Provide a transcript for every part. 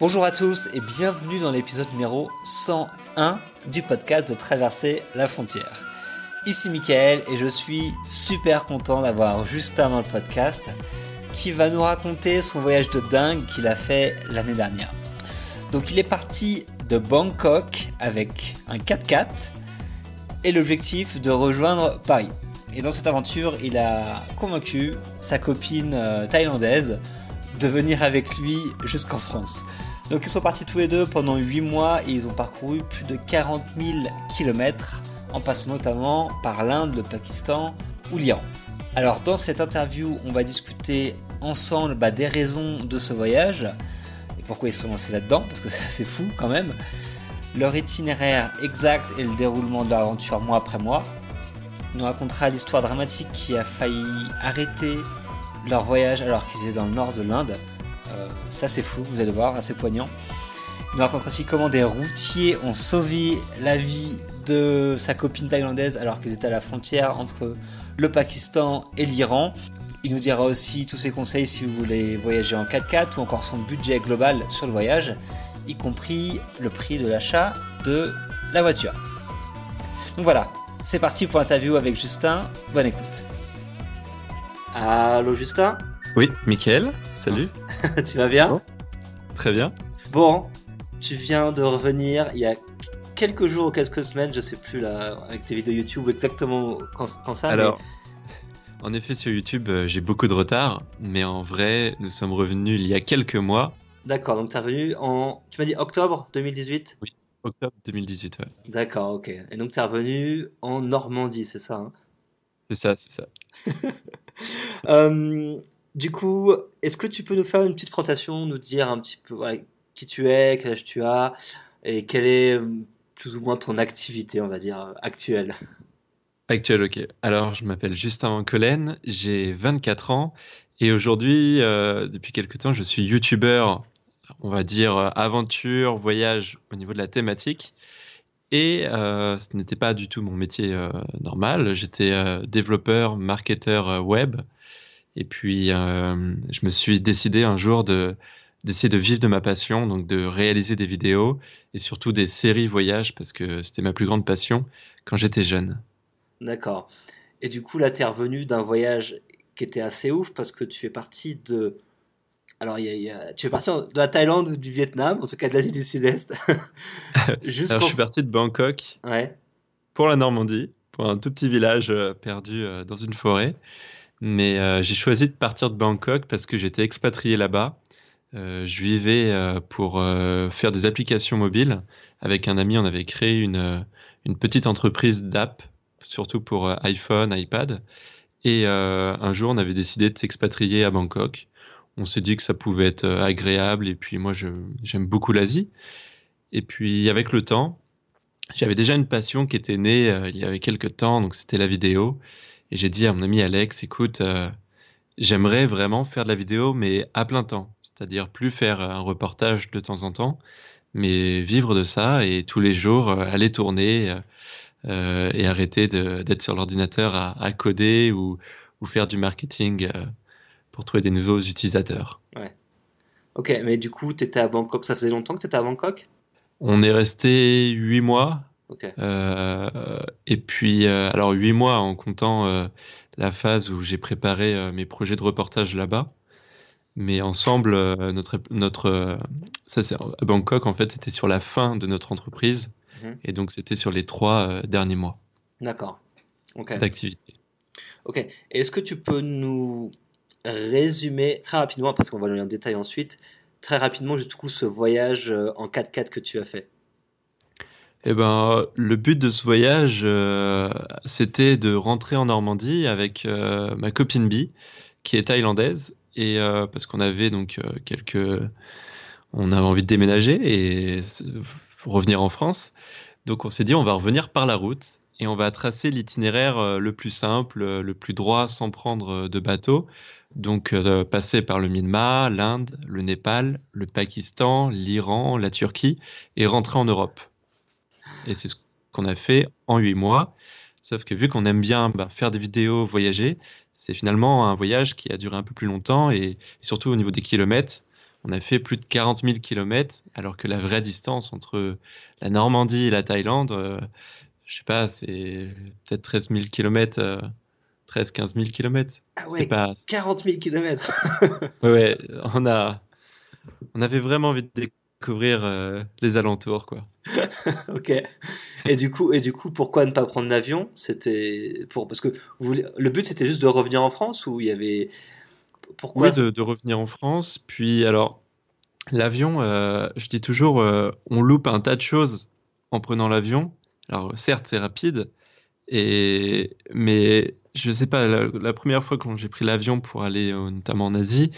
Bonjour à tous et bienvenue dans l'épisode numéro 101 du podcast de Traverser la Frontière. Ici Mickaël et je suis super content d'avoir Justin dans le podcast qui va nous raconter son voyage de dingue qu'il a fait l'année dernière. Donc il est parti de Bangkok avec un 4x4 et l'objectif de rejoindre Paris. Et dans cette aventure, il a convaincu sa copine thaïlandaise de venir avec lui jusqu'en France. Donc ils sont partis tous les deux pendant 8 mois et ils ont parcouru plus de 40 000 km en passant notamment par l'Inde, le Pakistan ou l'Iran. Alors dans cette interview, on va discuter ensemble des raisons de ce voyage et pourquoi ils se sont lancés là-dedans, parce que c'est assez fou quand même, leur itinéraire exact et le déroulement de l'aventure mois après mois. Il nous racontera l'histoire dramatique qui a failli arrêter leur voyage alors qu'ils étaient dans le nord de l'Inde. Ça c'est fou, vous allez voir, assez poignant. Il nous raconte aussi comment des routiers ont sauvé la vie de sa copine thaïlandaise alors qu'ils étaient à la frontière entre le Pakistan et l'Iran. Il nous dira aussi tous ses conseils si vous voulez voyager en 4x4 ou encore son budget global sur le voyage, y compris le prix de l'achat de la voiture. Donc voilà, c'est parti pour l'interview avec Justin, bonne écoute. Allô Justin ? Oui, Mickaël, salut. Tu vas bien ? Bon, très bien. Bon, tu viens de revenir il y a quelques jours ou quelques semaines, je sais plus là, avec tes vidéos YouTube exactement quand ça. Alors, mais... en effet sur YouTube j'ai beaucoup de retard, mais en vrai nous sommes revenus il y a quelques mois. D'accord, donc t'es revenu en, tu m'as dit octobre 2018 ? Oui, octobre 2018, ouais. D'accord, ok. Et donc t'es revenu en Normandie, c'est ça hein ? C'est ça, c'est ça. Du coup, est-ce que tu peux nous faire une petite présentation, nous dire un petit peu voilà, qui tu es, quel âge tu as et quelle est plus ou moins ton activité, on va dire, actuelle ? Actuelle, ok. Alors, je m'appelle Justin Colen, j'ai 24 ans et aujourd'hui, depuis quelques temps, je suis youtubeur, on va dire aventure, voyage au niveau de la thématique. Et ce n'était pas du tout mon métier normal. J'étais développeur, marketeur web. Et puis, je me suis décidé un jour d'essayer de vivre de ma passion, donc de réaliser des vidéos et surtout des séries voyages parce que c'était ma plus grande passion quand j'étais jeune. D'accord. Et du coup, là, tu es revenu d'un voyage qui était assez ouf parce que tu es parti de... Alors, tu es parti de la Thaïlande ou du Vietnam, en tout cas de l'Asie du Sud-Est. Alors, je suis parti de Bangkok pour la Normandie, pour un tout petit village perdu dans une forêt. Mais j'ai choisi de partir de Bangkok parce que j'étais expatrié là-bas. Je vivais pour faire des applications mobiles. Avec un ami, on avait créé une petite entreprise d'app, surtout pour iPhone, iPad. Et un jour, on avait décidé de s'expatrier à Bangkok. On s'est dit que ça pouvait être agréable et puis moi j'aime beaucoup l'Asie. Et puis avec le temps, j'avais déjà une passion qui était née il y avait quelques temps, donc c'était la vidéo. Et j'ai dit à mon ami Alex, écoute, j'aimerais vraiment faire de la vidéo mais à plein temps. C'est-à-dire plus faire un reportage de temps en temps, mais vivre de ça et tous les jours aller tourner et arrêter d'être sur l'ordinateur à coder ou faire du marketing pour trouver des nouveaux utilisateurs. Ouais. Ok, mais du coup, tu étais à Bangkok, ça faisait longtemps que tu étais à Bangkok ? On est resté 8 mois. Okay. Et puis, alors 8 mois en comptant la phase où j'ai préparé mes projets de reportage là-bas. Mais ensemble, ça c'est à Bangkok, en fait, c'était sur la fin de notre entreprise. Mmh. Et donc, c'était sur les 3 derniers mois. D'accord. Okay. D'activité. Ok. Et est-ce que tu peux nous... résumer très rapidement, parce qu'on va aller en détail ensuite, très rapidement du coup ce voyage en 4x4 que tu as fait. Eh ben, le but de ce voyage, c'était de rentrer en Normandie avec ma copine Bi, qui est thaïlandaise, et parce qu'on avait donc on avait envie de déménager et revenir en France, donc on s'est dit on va revenir par la route et on va tracer l'itinéraire le plus simple, le plus droit, sans prendre de bateau. Donc, passer par le Myanmar, l'Inde, le Népal, le Pakistan, l'Iran, la Turquie et rentrer en Europe. Et c'est ce qu'on a fait en 8 mois. Sauf que vu qu'on aime bien faire des vidéos, voyager, c'est finalement un voyage qui a duré un peu plus longtemps et surtout au niveau des kilomètres, on a fait plus de 40 000 km, alors que la vraie distance entre la Normandie et la Thaïlande, je sais pas, c'est peut-être 13 000 km, 13-15 000 km. Ah ouais, c'est pas... 40 000 km. Ouais, on avait vraiment envie de découvrir les alentours, quoi. Ok. Et du coup, pourquoi ne pas prendre l'avion ? C'était parce que le but c'était juste de revenir en France, ou il y avait pourquoi ? Oui, de revenir en France. Puis alors l'avion, je dis toujours, on loupe un tas de choses en prenant l'avion. Alors certes c'est rapide, mais je sais pas, la première fois quand j'ai pris l'avion pour aller notamment en Asie,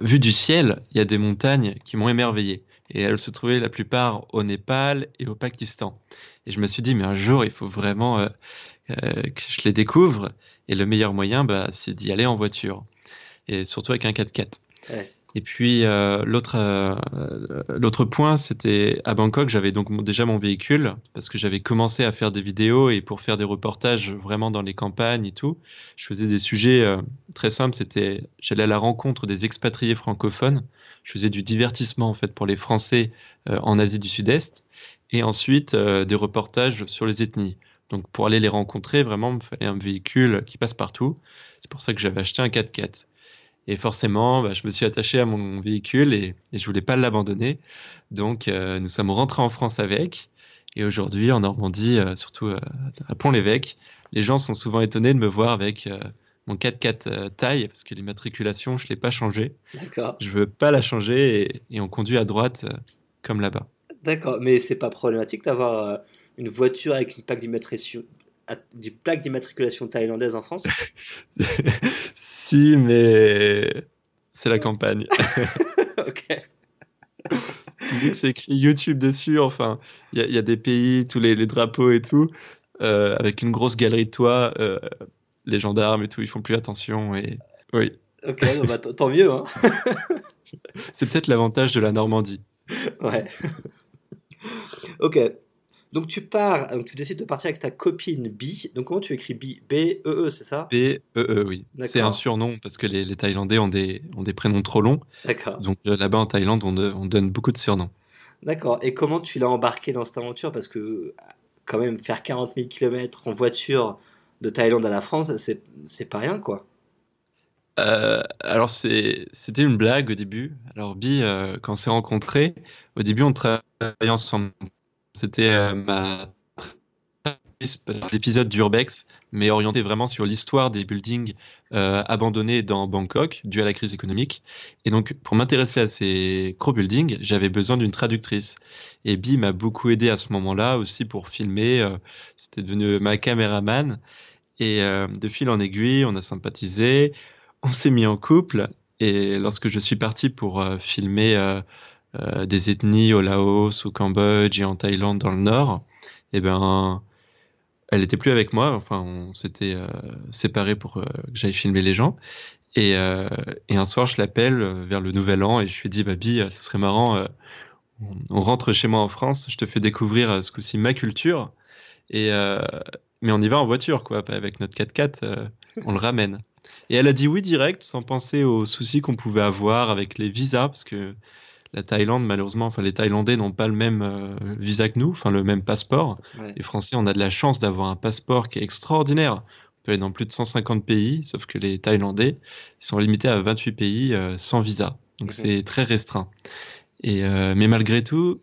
vu du ciel, il y a des montagnes qui m'ont émerveillé. Et elles se trouvaient la plupart au Népal et au Pakistan. Et je me suis dit, mais un jour, il faut vraiment que je les découvre. Et le meilleur moyen, c'est d'y aller en voiture. Et surtout avec un 4x4. Ouais. Et puis, l'autre point, c'était à Bangkok, j'avais donc déjà mon véhicule, parce que j'avais commencé à faire des vidéos et pour faire des reportages vraiment dans les campagnes et tout. Je faisais des sujets très simples, c'était j'allais à la rencontre des expatriés francophones, je faisais du divertissement en fait pour les Français en Asie du Sud-Est, et ensuite des reportages sur les ethnies. Donc pour aller les rencontrer, vraiment, il me fallait un véhicule qui passe partout, c'est pour ça que j'avais acheté un 4x4. Et forcément, je me suis attaché à mon véhicule et je ne voulais pas l'abandonner. Donc, nous sommes rentrés en France avec. Et aujourd'hui, en Normandie, surtout à Pont-l'Évêque, les gens sont souvent étonnés de me voir avec mon 4x4 taille, parce que l'immatriculation, je ne l'ai pas changée. D'accord. Je ne veux pas la changer et on conduit à droite comme là-bas. D'accord, mais ce n'est pas problématique d'avoir une voiture avec une plaque d'immatriculation thaïlandaise en France? Si, mais c'est la campagne. Ok. C'est écrit YouTube dessus, enfin, il y a des pays, tous les drapeaux et tout, avec une grosse galerie de toits, les gendarmes et tout, ils font plus attention. Et... Oui. Ok, tant mieux. Hein. C'est peut-être l'avantage de la Normandie. Ouais. Ok. Donc, tu décides de partir avec ta copine Bi. Donc, comment tu écris Bi ? B-E-E, c'est ça ? B-E-E, oui. D'accord. C'est un surnom parce que les Thaïlandais ont des prénoms trop longs. D'accord. Donc, là-bas en Thaïlande, on donne beaucoup de surnoms. D'accord. Et comment tu l'as embarqué dans cette aventure ? Parce que, quand même, faire 40 000 km en voiture de Thaïlande à la France, c'est pas rien, quoi. Alors, c'était une blague au début. Alors, Bi, quand on s'est rencontrés, au début, on travaillait ensemble. C'était ma l'épisode d'Urbex, mais orienté vraiment sur l'histoire des buildings abandonnés dans Bangkok, dû à la crise économique. Et donc, pour m'intéresser à ces gros buildings, j'avais besoin d'une traductrice. Et Bi m'a beaucoup aidé à ce moment-là aussi pour filmer. C'était devenu ma caméraman. Et de fil en aiguille, on a sympathisé, on s'est mis en couple. Et lorsque je suis parti pour filmer... des ethnies au Laos, au Cambodge et en Thaïlande dans le nord, eh ben, elle n'était plus avec moi. Enfin, on s'était séparés pour que j'aille filmer les gens. Et un soir, je l'appelle vers le Nouvel An et je lui dis, Bi, ce serait marrant, on rentre chez moi en France, je te fais découvrir ce coup-ci ma culture. Mais on y va en voiture, quoi, avec notre 4x4, on le ramène. Et elle a dit oui direct, sans penser aux soucis qu'on pouvait avoir avec les visas, parce que la Thaïlande, malheureusement, enfin, les Thaïlandais n'ont pas le même visa que nous, enfin, le même passeport. Ouais. Les Français, on a de la chance d'avoir un passeport qui est extraordinaire. On peut aller dans plus de 150 pays, sauf que les Thaïlandais, ils sont limités à 28 pays sans visa. Donc, c'est très restreint. Mais malgré tout,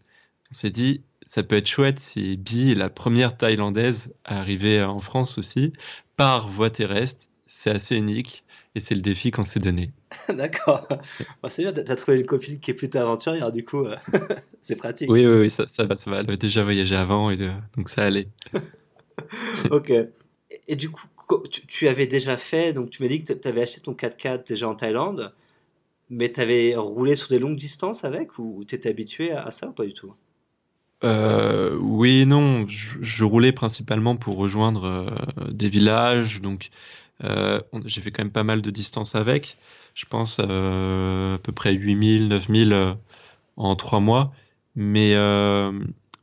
on s'est dit, ça peut être chouette si Bi est la première Thaïlandaise à arriver en France aussi, par voie terrestre. C'est assez unique. Et c'est le défi qu'on s'est donné. D'accord. Bon, c'est bien, tu as trouvé une copine qui est plutôt aventurière, du coup, c'est pratique. Oui, ça va. Elle avait déjà voyagé avant, donc ça allait. Ok. Et du coup, tu avais déjà fait, donc tu m'as dit que tu avais acheté ton 4x4 déjà en Thaïlande, mais tu avais roulé sur des longues distances avec, ou tu étais habitué à ça ou pas du tout ? Oui, non. Je roulais principalement pour rejoindre des villages, donc... j'ai fait quand même pas mal de distance avec, je pense à peu près 8000, 9000 en 3 mois, mais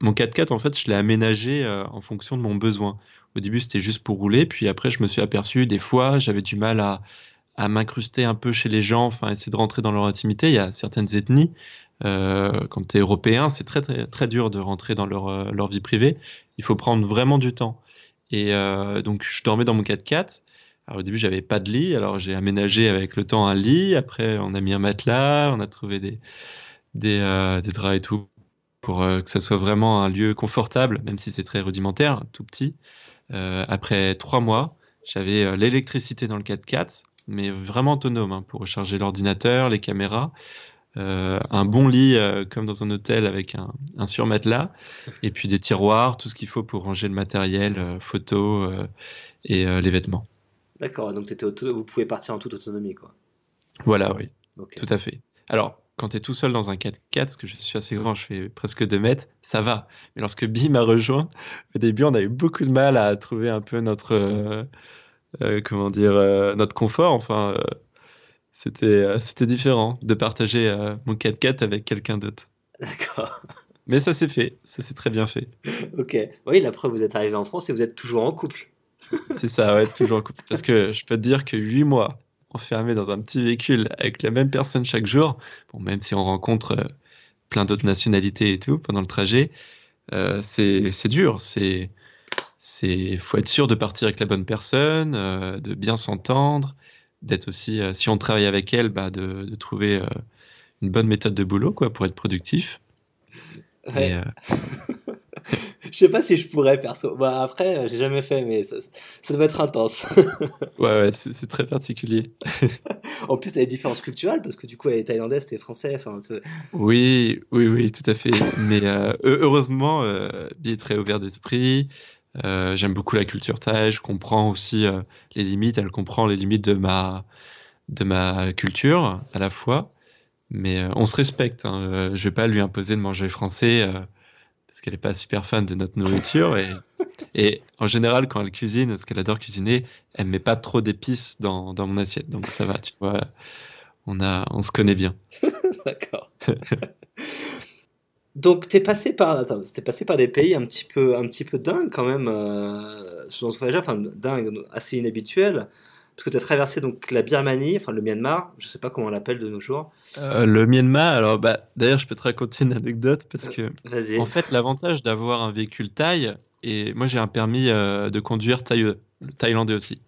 mon 4x4 en fait je l'ai aménagé en fonction de mon besoin. Au début c'était juste pour rouler, puis après je me suis aperçu des fois j'avais du mal à, à m'incruster un peu chez les gens, enfin essayer de rentrer dans leur intimité. Il y a certaines ethnies, quand tu es européen, c'est très, très, très dur de rentrer dans leur vie privée. Il faut prendre vraiment du temps. Et donc, je dormais dans mon 4x4. Alors, au début, j'avais pas de lit. Alors, j'ai aménagé avec le temps un lit. Après, on a mis un matelas. On a trouvé des draps et tout pour que ça soit vraiment un lieu confortable, même si c'est très rudimentaire, tout petit. Après 3 mois, j'avais l'électricité dans le 4x4, mais vraiment autonome hein, pour recharger l'ordinateur, les caméras, un bon lit comme dans un hôtel avec un surmatelas, et puis des tiroirs, tout ce qu'il faut pour ranger le matériel, photos et les vêtements. D'accord, donc vous pouvez partir en toute autonomie, quoi. Voilà, oui, okay. Tout à fait. Alors, quand tu es tout seul dans un 4x4, parce que je suis assez grand, je fais presque 2 mètres, ça va. Mais lorsque Bi m'a rejoint, au début, on a eu beaucoup de mal à trouver un peu notre, notre confort. Enfin, c'était différent de partager mon 4x4 avec quelqu'un d'autre. D'accord. Mais ça s'est fait, ça s'est très bien fait. Ok. Oui, la preuve, vous êtes arrivé en France et vous êtes toujours en couple. C'est ça, ouais, toujours en couple. Parce que je peux te dire que 8 mois... enfermé dans un petit véhicule avec la même personne chaque jour, bon, même si on rencontre plein d'autres nationalités et tout pendant le trajet, c'est dur. Il faut être sûr de partir avec la bonne personne, de bien s'entendre, d'être aussi, si on travaille avec elle, bah, de trouver une bonne méthode de boulot quoi, pour être productif. Ouais. Je sais pas si je pourrais, perso. Bah, après, j'ai jamais fait, mais ça doit être intense. ouais, c'est très particulier. En plus, t'as les différences culturelles, parce que du coup, elle est thaïlandaise, t'es français. Oui, tout à fait. Mais heureusement, Bi est très ouvert d'esprit. J'aime beaucoup la culture thaï. Je comprends aussi les limites. Elle comprend les limites de ma culture, à la fois. Mais on se respecte. Hein. Je vais pas lui imposer de manger français. Parce qu'elle n'est pas super fan de notre nourriture. Et en général, quand elle cuisine, parce qu'elle adore cuisiner, elle ne met pas trop d'épices dans mon assiette. Donc ça va, tu vois, on se connaît bien. D'accord. Donc t'es passé par des pays un petit peu dingues quand même, dans ce voyage, enfin dingue, assez inhabituel. Parce que tu as traversé donc, la Birmanie, enfin le Myanmar, je ne sais pas comment on l'appelle de nos jours. Le Myanmar, alors bah, d'ailleurs je peux te raconter une anecdote parce que vas-y. En fait l'avantage d'avoir un véhicule thaï, et moi j'ai un permis de conduire thaïlandais aussi,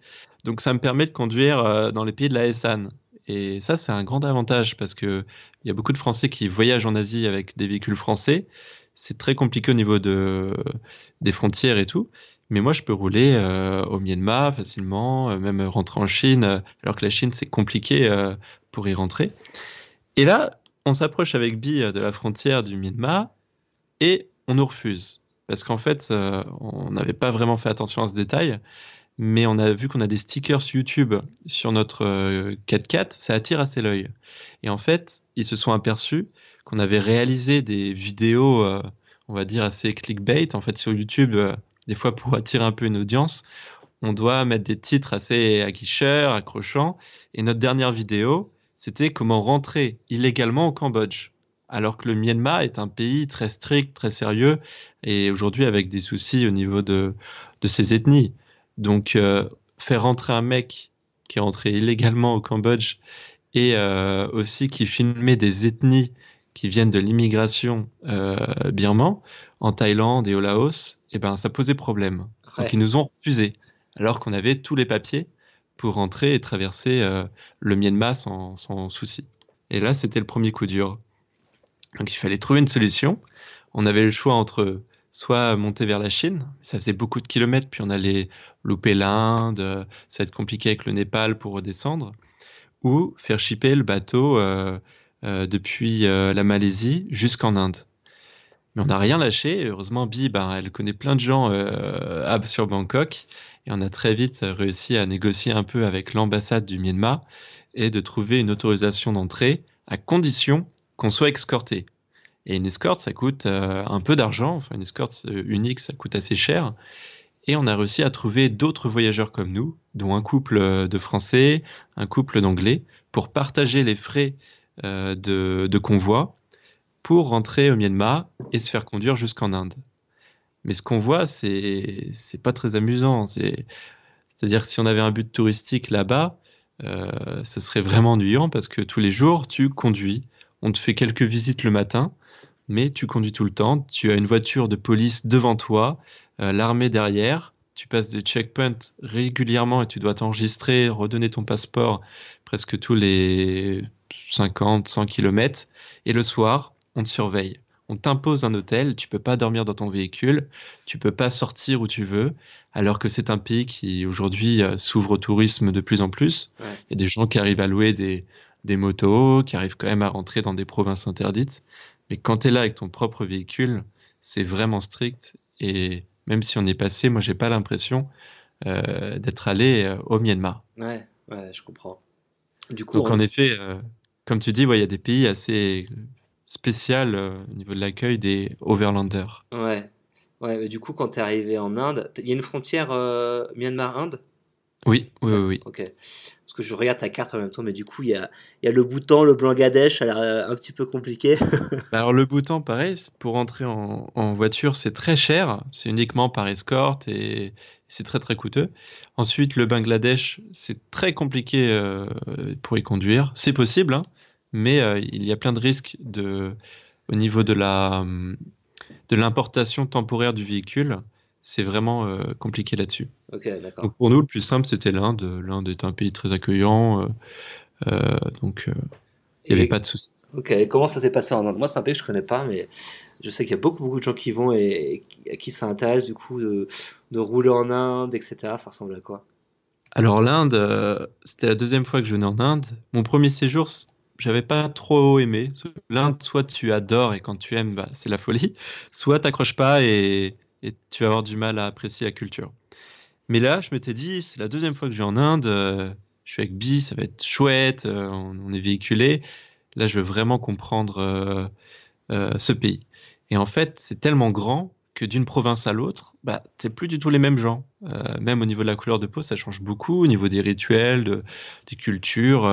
donc ça me permet de conduire dans les pays de l'ASEAN. Et ça c'est un grand avantage parce qu'il y a beaucoup de Français qui voyagent en Asie avec des véhicules français, c'est très compliqué au niveau des frontières et tout. Mais moi, je peux rouler au Myanmar facilement, même rentrer en Chine, alors que la Chine, c'est compliqué pour y rentrer. Et là, on s'approche avec Bi de la frontière du Myanmar et on nous refuse. Parce qu'en fait, on n'avait pas vraiment fait attention à ce détail, mais on a vu qu'on a des stickers sur YouTube sur notre 4x4, ça attire assez l'œil. Et en fait, ils se sont aperçus qu'on avait réalisé des vidéos, on va dire, assez clickbait, en fait, sur YouTube. Des fois, pour attirer un peu une audience, on doit mettre des titres assez aguicheurs, accrochants. Et notre dernière vidéo, c'était comment rentrer illégalement au Cambodge. Alors que le Myanmar est un pays très strict, très sérieux, et aujourd'hui avec des soucis au niveau de ses ethnies. Donc, faire rentrer un mec qui est rentré illégalement au Cambodge et aussi qui filmait des ethnies qui viennent de l'immigration birmane en Thaïlande et au Laos, et ben, ça posait problème. Ouais. Donc ils nous ont refusé, alors qu'on avait tous les papiers pour rentrer et traverser le Myanmar sans souci. Et là, c'était le premier coup dur. Donc il fallait trouver une solution. On avait le choix entre soit monter vers la Chine, ça faisait beaucoup de kilomètres, puis on allait louper l'Inde, ça va être compliqué avec le Népal pour redescendre, ou faire shipper le bateau depuis la Malaisie jusqu'en Inde. Mais on n'a rien lâché. Heureusement, Bi, elle connaît plein de gens sur Bangkok. Et on a très vite réussi à négocier un peu avec l'ambassade du Myanmar et de trouver une autorisation d'entrée à condition qu'on soit escorté. Et une escorte, ça coûte un peu d'argent. Enfin, une escorte unique, ça coûte assez cher. Et on a réussi à trouver d'autres voyageurs comme nous, dont un couple de Français, un couple d'Anglais, pour partager les frais de convoi, pour rentrer au Myanmar et se faire conduire jusqu'en Inde. Mais ce qu'on voit, c'est pas très amusant. C'est-à-dire que si on avait un but touristique là-bas, ce serait vraiment ennuyant parce que tous les jours, tu conduis. On te fait quelques visites le matin, mais tu conduis tout le temps. Tu as une voiture de police devant toi, l'armée derrière. Tu passes des checkpoints régulièrement et tu dois t'enregistrer, redonner ton passeport presque tous les 50, 100 km. Et le soir, on te surveille. On t'impose un hôtel, tu ne peux pas dormir dans ton véhicule, tu ne peux pas sortir où tu veux, alors que c'est un pays qui aujourd'hui s'ouvre au tourisme de plus en plus. Ouais. Il y a des gens qui arrivent à louer des motos, qui arrivent quand même à rentrer dans des provinces interdites. Mais quand tu es là avec ton propre véhicule, c'est vraiment strict. Et même si on est passé, moi, je n'ai pas l'impression d'être allé au Myanmar. Ouais, je comprends. Du coup, donc, en effet, comme tu dis, ouais, y a des pays assez spécial au niveau de l'accueil des Overlanders. Ouais, mais du coup, quand t'es arrivé en Inde, il y a une frontière Myanmar-Inde ? Oui. Ok. Parce que je regarde ta carte en même temps, mais du coup, il y a le Bhoutan, le Bangladesh, elle a un petit peu compliqué. Alors, le Bhoutan, pareil, pour entrer en voiture, c'est très cher. C'est uniquement par escorte et c'est très, très coûteux. Ensuite, le Bangladesh, c'est très compliqué pour y conduire. C'est possible, hein. Mais il y a plein de risques au niveau de l'importation temporaire du véhicule. C'est vraiment compliqué là-dessus. Ok, d'accord. Donc pour nous, le plus simple, c'était l'Inde. L'Inde est un pays très accueillant, donc il n'y avait pas de soucis. Ok, et comment ça s'est passé en Inde ? Moi, c'est un pays que je ne connais pas, mais je sais qu'il y a beaucoup de gens qui vont et à qui ça intéresse du coup de rouler en Inde, etc. Ça ressemble à quoi ? Alors l'Inde, c'était la deuxième fois que je venais en Inde. Mon premier séjour, j'avais pas trop aimé. L'Inde, soit tu adores et quand tu aimes, bah, c'est la folie, soit t'accroches pas et tu vas avoir du mal à apprécier la culture. Mais là, je m'étais dit, c'est la deuxième fois que je vais en Inde, je suis avec Bi, ça va être chouette, on est véhiculé. Là, je veux vraiment comprendre ce pays. Et en fait, c'est tellement grand que d'une province à l'autre, bah, c'est plus du tout les mêmes gens. Même au niveau de la couleur de peau, ça change beaucoup, au niveau des rituels, des cultures.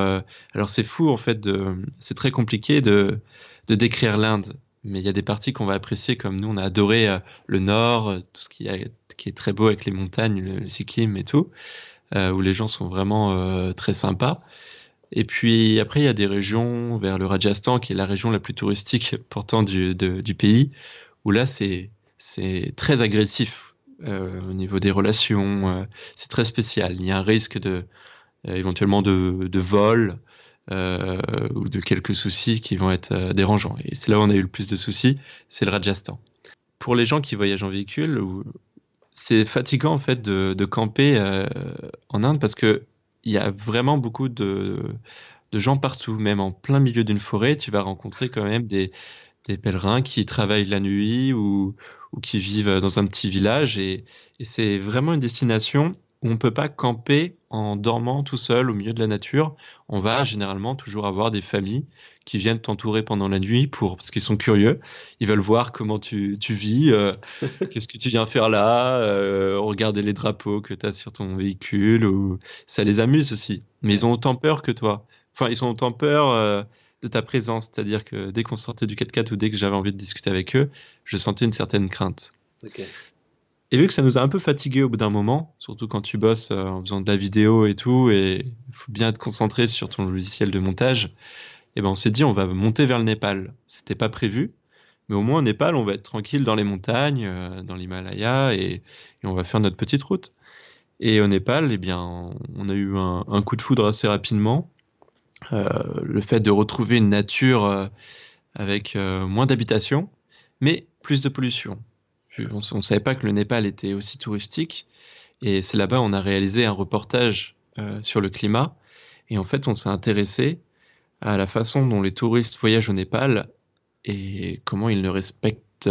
Alors c'est fou, en fait, c'est très compliqué de décrire l'Inde. Mais il y a des parties qu'on va apprécier, comme nous, on a adoré le nord, tout ce qui est très beau avec les montagnes, le Sikkim et tout, où les gens sont vraiment très sympas. Et puis après, il y a des régions vers le Rajasthan, qui est la région la plus touristique pourtant du pays, où là, c'est très agressif au niveau des relations, c'est très spécial. Il y a un risque éventuellement de vol ou de quelques soucis qui vont être dérangeants. Et c'est là où on a eu le plus de soucis, c'est le Rajasthan. Pour les gens qui voyagent en véhicule, c'est fatigant en fait de camper en Inde parce qu'il y a vraiment beaucoup de gens partout, même en plein milieu d'une forêt, tu vas rencontrer quand même des pèlerins qui travaillent la nuit ou qui vivent dans un petit village. Et c'est vraiment une destination où on ne peut pas camper en dormant tout seul au milieu de la nature. On va généralement toujours avoir des familles qui viennent t'entourer pendant la nuit parce qu'ils sont curieux. Ils veulent voir comment tu vis, qu'est-ce que tu viens faire là, regarder les drapeaux que tu as sur ton véhicule. Ça les amuse aussi. Mais ils ont autant peur que toi. Enfin, ils ont autant peur de ta présence, c'est-à-dire que dès qu'on sortait du 4x4 ou dès que j'avais envie de discuter avec eux, je sentais une certaine crainte. Okay. Et vu que ça nous a un peu fatigués au bout d'un moment, surtout quand tu bosses en faisant de la vidéo et tout, et il faut bien être concentré sur ton logiciel de montage, et ben on s'est dit on va monter vers le Népal. C'était pas prévu, mais au moins au Népal on va être tranquille dans les montagnes, dans l'Himalaya, et on va faire notre petite route. Et au Népal, eh bien on a eu un coup de foudre assez rapidement. Le fait de retrouver une nature avec moins d'habitation, mais plus de pollution. On ne savait pas que le Népal était aussi touristique, et c'est là-bas on a réalisé un reportage sur le climat, et en fait on s'est intéressé à la façon dont les touristes voyagent au Népal, et comment ils le respectent,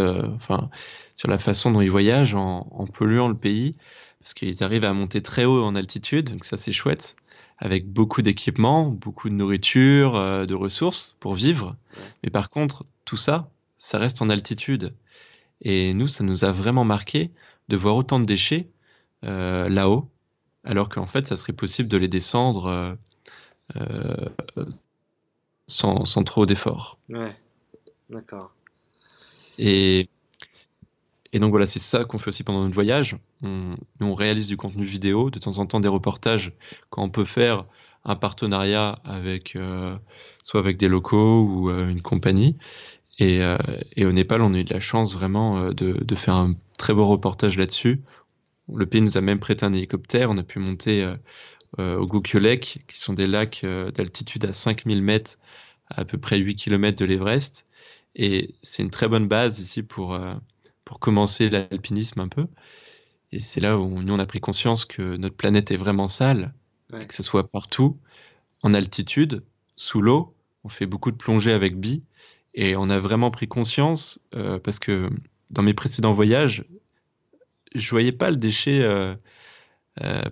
sur la façon dont ils voyagent en polluant le pays, parce qu'ils arrivent à monter très haut en altitude, donc ça c'est chouette, avec beaucoup d'équipements, beaucoup de nourriture, de ressources pour vivre. Mais par contre, tout ça, ça reste en altitude. Et nous, ça nous a vraiment marqué de voir autant de déchets là-haut, alors qu'en fait, ça serait possible de les descendre sans trop d'efforts. Ouais, d'accord. Et donc voilà, c'est ça qu'on fait aussi pendant notre voyage. Nous, on réalise du contenu vidéo, de temps en temps des reportages quand on peut faire un partenariat avec soit avec des locaux ou une compagnie. Et au Népal, on a eu de la chance vraiment de faire un très beau reportage là-dessus. Le pays nous a même prêté un hélicoptère. On a pu monter au Gokyo Lakes, qui sont des lacs d'altitude à 5000 mètres, à peu près 8 km de l'Everest. Et c'est une très bonne base ici pour commencer l'alpinisme un peu. Et c'est là où nous, on a pris conscience que notre planète est vraiment sale, ouais. Que ce soit partout, en altitude, sous l'eau. On fait beaucoup de plongées avec Bi. Et on a vraiment pris conscience, parce que dans mes précédents voyages, je voyais pas le déchet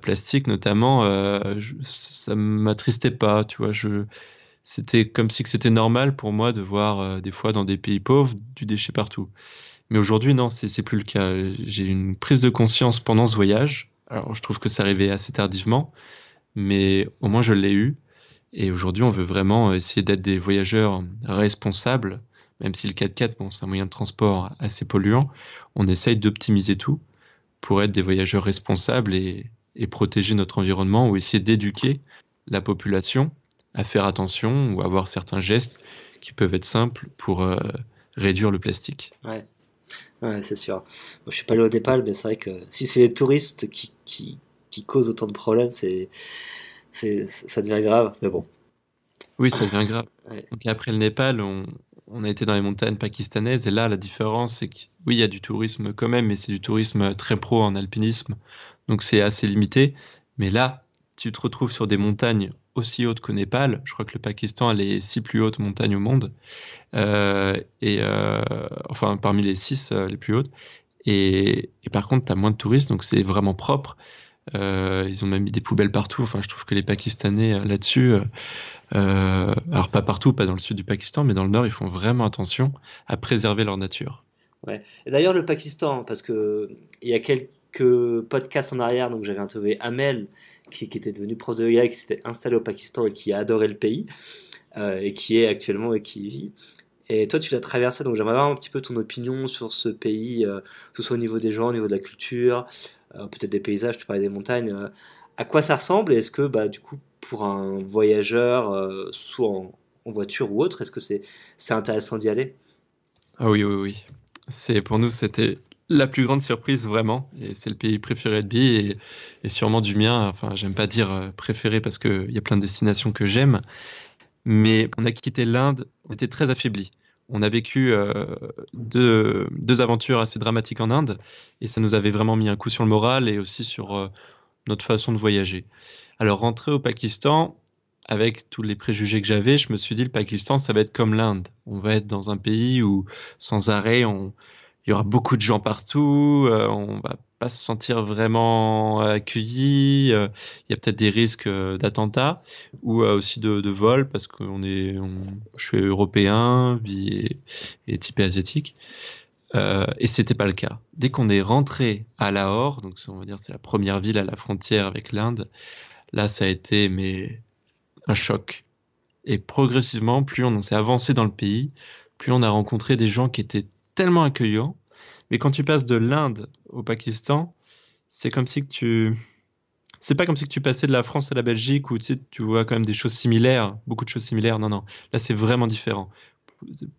plastique, notamment. Ça m'attristait pas, tu vois. C'était comme si que c'était normal pour moi de voir des fois dans des pays pauvres du déchet partout. Mais aujourd'hui, non, c'est plus le cas. J'ai une prise de conscience pendant ce voyage. Alors, je trouve que ça arrivait assez tardivement, mais au moins je l'ai eu. Et aujourd'hui, on veut vraiment essayer d'être des voyageurs responsables, même si le 4x4, bon, c'est un moyen de transport assez polluant. On essaye d'optimiser tout pour être des voyageurs responsables et protéger notre environnement, ou essayer d'éduquer la population à faire attention ou à avoir certains gestes qui peuvent être simples pour réduire le plastique. Ouais, c'est sûr. Moi, je ne suis pas allé au Népal, mais c'est vrai que si c'est les touristes qui causent autant de problèmes, ça devient grave, mais bon. Oui, ça devient grave. Ouais. Donc après le Népal, on a été dans les montagnes pakistanaises, et là, la différence, c'est que oui, il y a du tourisme quand même, mais c'est du tourisme très pro en alpinisme, donc c'est assez limité. Mais là, tu te retrouves sur des montagnes aussi hautes qu'au Népal. Je crois que le Pakistan a les 6 plus hautes montagnes au monde, enfin parmi les 6 les plus hautes. Et par contre, tu as moins de touristes, donc c'est vraiment propre. Ils ont même mis des poubelles partout. Enfin, je trouve que les Pakistanais là-dessus, alors pas partout, pas dans le sud du Pakistan, mais dans le nord, ils font vraiment attention à préserver leur nature. Ouais. Et d'ailleurs, le Pakistan, parce que il y a quelques podcasts en arrière, donc j'avais interviewé Amel qui était devenu prof de yoga, qui s'était installé au Pakistan et qui a adoré le pays et qui est actuellement et qui vit. Et toi, tu l'as traversé, donc j'aimerais avoir un petit peu ton opinion sur ce pays, que ce soit au niveau des gens, au niveau de la culture. Peut-être des paysages, tu parlais des montagnes, à quoi ça ressemble, et est-ce que du coup pour un voyageur soit en voiture ou autre, est-ce que c'est intéressant d'y aller? Ah oui, c'est, pour nous c'était la plus grande surprise vraiment, et c'est le pays préféré de Bi et sûrement du mien. Enfin, j'aime pas dire préféré parce qu'il y a plein de destinations que j'aime, mais on a quitté l'Inde, on était très affaiblis. On a vécu deux aventures assez dramatiques en Inde, et ça nous avait vraiment mis un coup sur le moral et aussi sur notre façon de voyager. Alors, rentrer au Pakistan, avec tous les préjugés que j'avais, je me suis dit, le Pakistan, ça va être comme l'Inde. On va être dans un pays où, sans arrêt, il y aura beaucoup de gens partout, on va pas se sentir vraiment accueilli, il y a peut-être des risques d'attentats ou aussi de vol, parce que je suis européen et typé asiatique, et c'était pas le cas. Dès qu'on est rentré à Lahore, donc on va dire c'est la première ville à la frontière avec l'Inde, là ça a été un choc. Et progressivement, plus on s'est avancé dans le pays, plus on a rencontré des gens qui étaient tellement accueillant, mais quand tu passes de l'Inde au Pakistan, c'est pas comme si que tu passais de la France à la Belgique où tu vois quand même des choses similaires, beaucoup de choses similaires. Non, là c'est vraiment différent.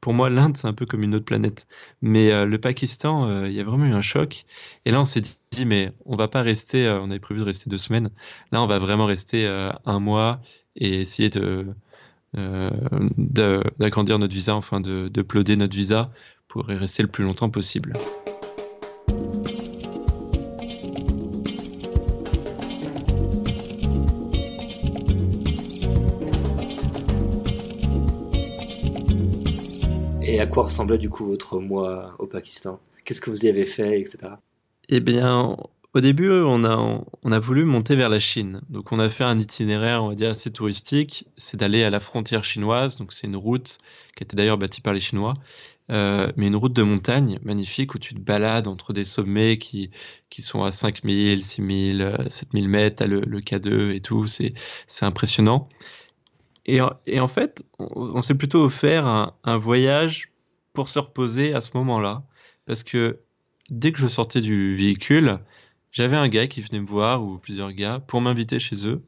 Pour moi, l'Inde c'est un peu comme une autre planète, mais le Pakistan, il y a vraiment eu un choc. Et là on s'est dit, mais on va pas rester. On avait prévu de rester 2 semaines. Là on va vraiment rester 1 mois et essayer d'agrandir notre visa, enfin d'uploader notre visa pour y rester le plus longtemps possible. Et à quoi ressemblait du coup votre mois au Pakistan? Qu'est-ce que vous y avez fait, etc.? Eh bien, au début, on a voulu monter vers la Chine. Donc, on a fait un itinéraire, on va dire, assez touristique. C'est d'aller à la frontière chinoise. Donc, c'est une route qui a été d'ailleurs bâtie par les Chinois. Mais une route de montagne magnifique où tu te balades entre des sommets qui sont à 5000, 6000, 7000 mètres, t'as le K2 et tout. C'est impressionnant. Et en fait, on s'est plutôt offert un voyage pour se reposer à ce moment-là. Parce que dès que je sortais du véhicule, j'avais un gars qui venait me voir, ou plusieurs gars, pour m'inviter chez eux.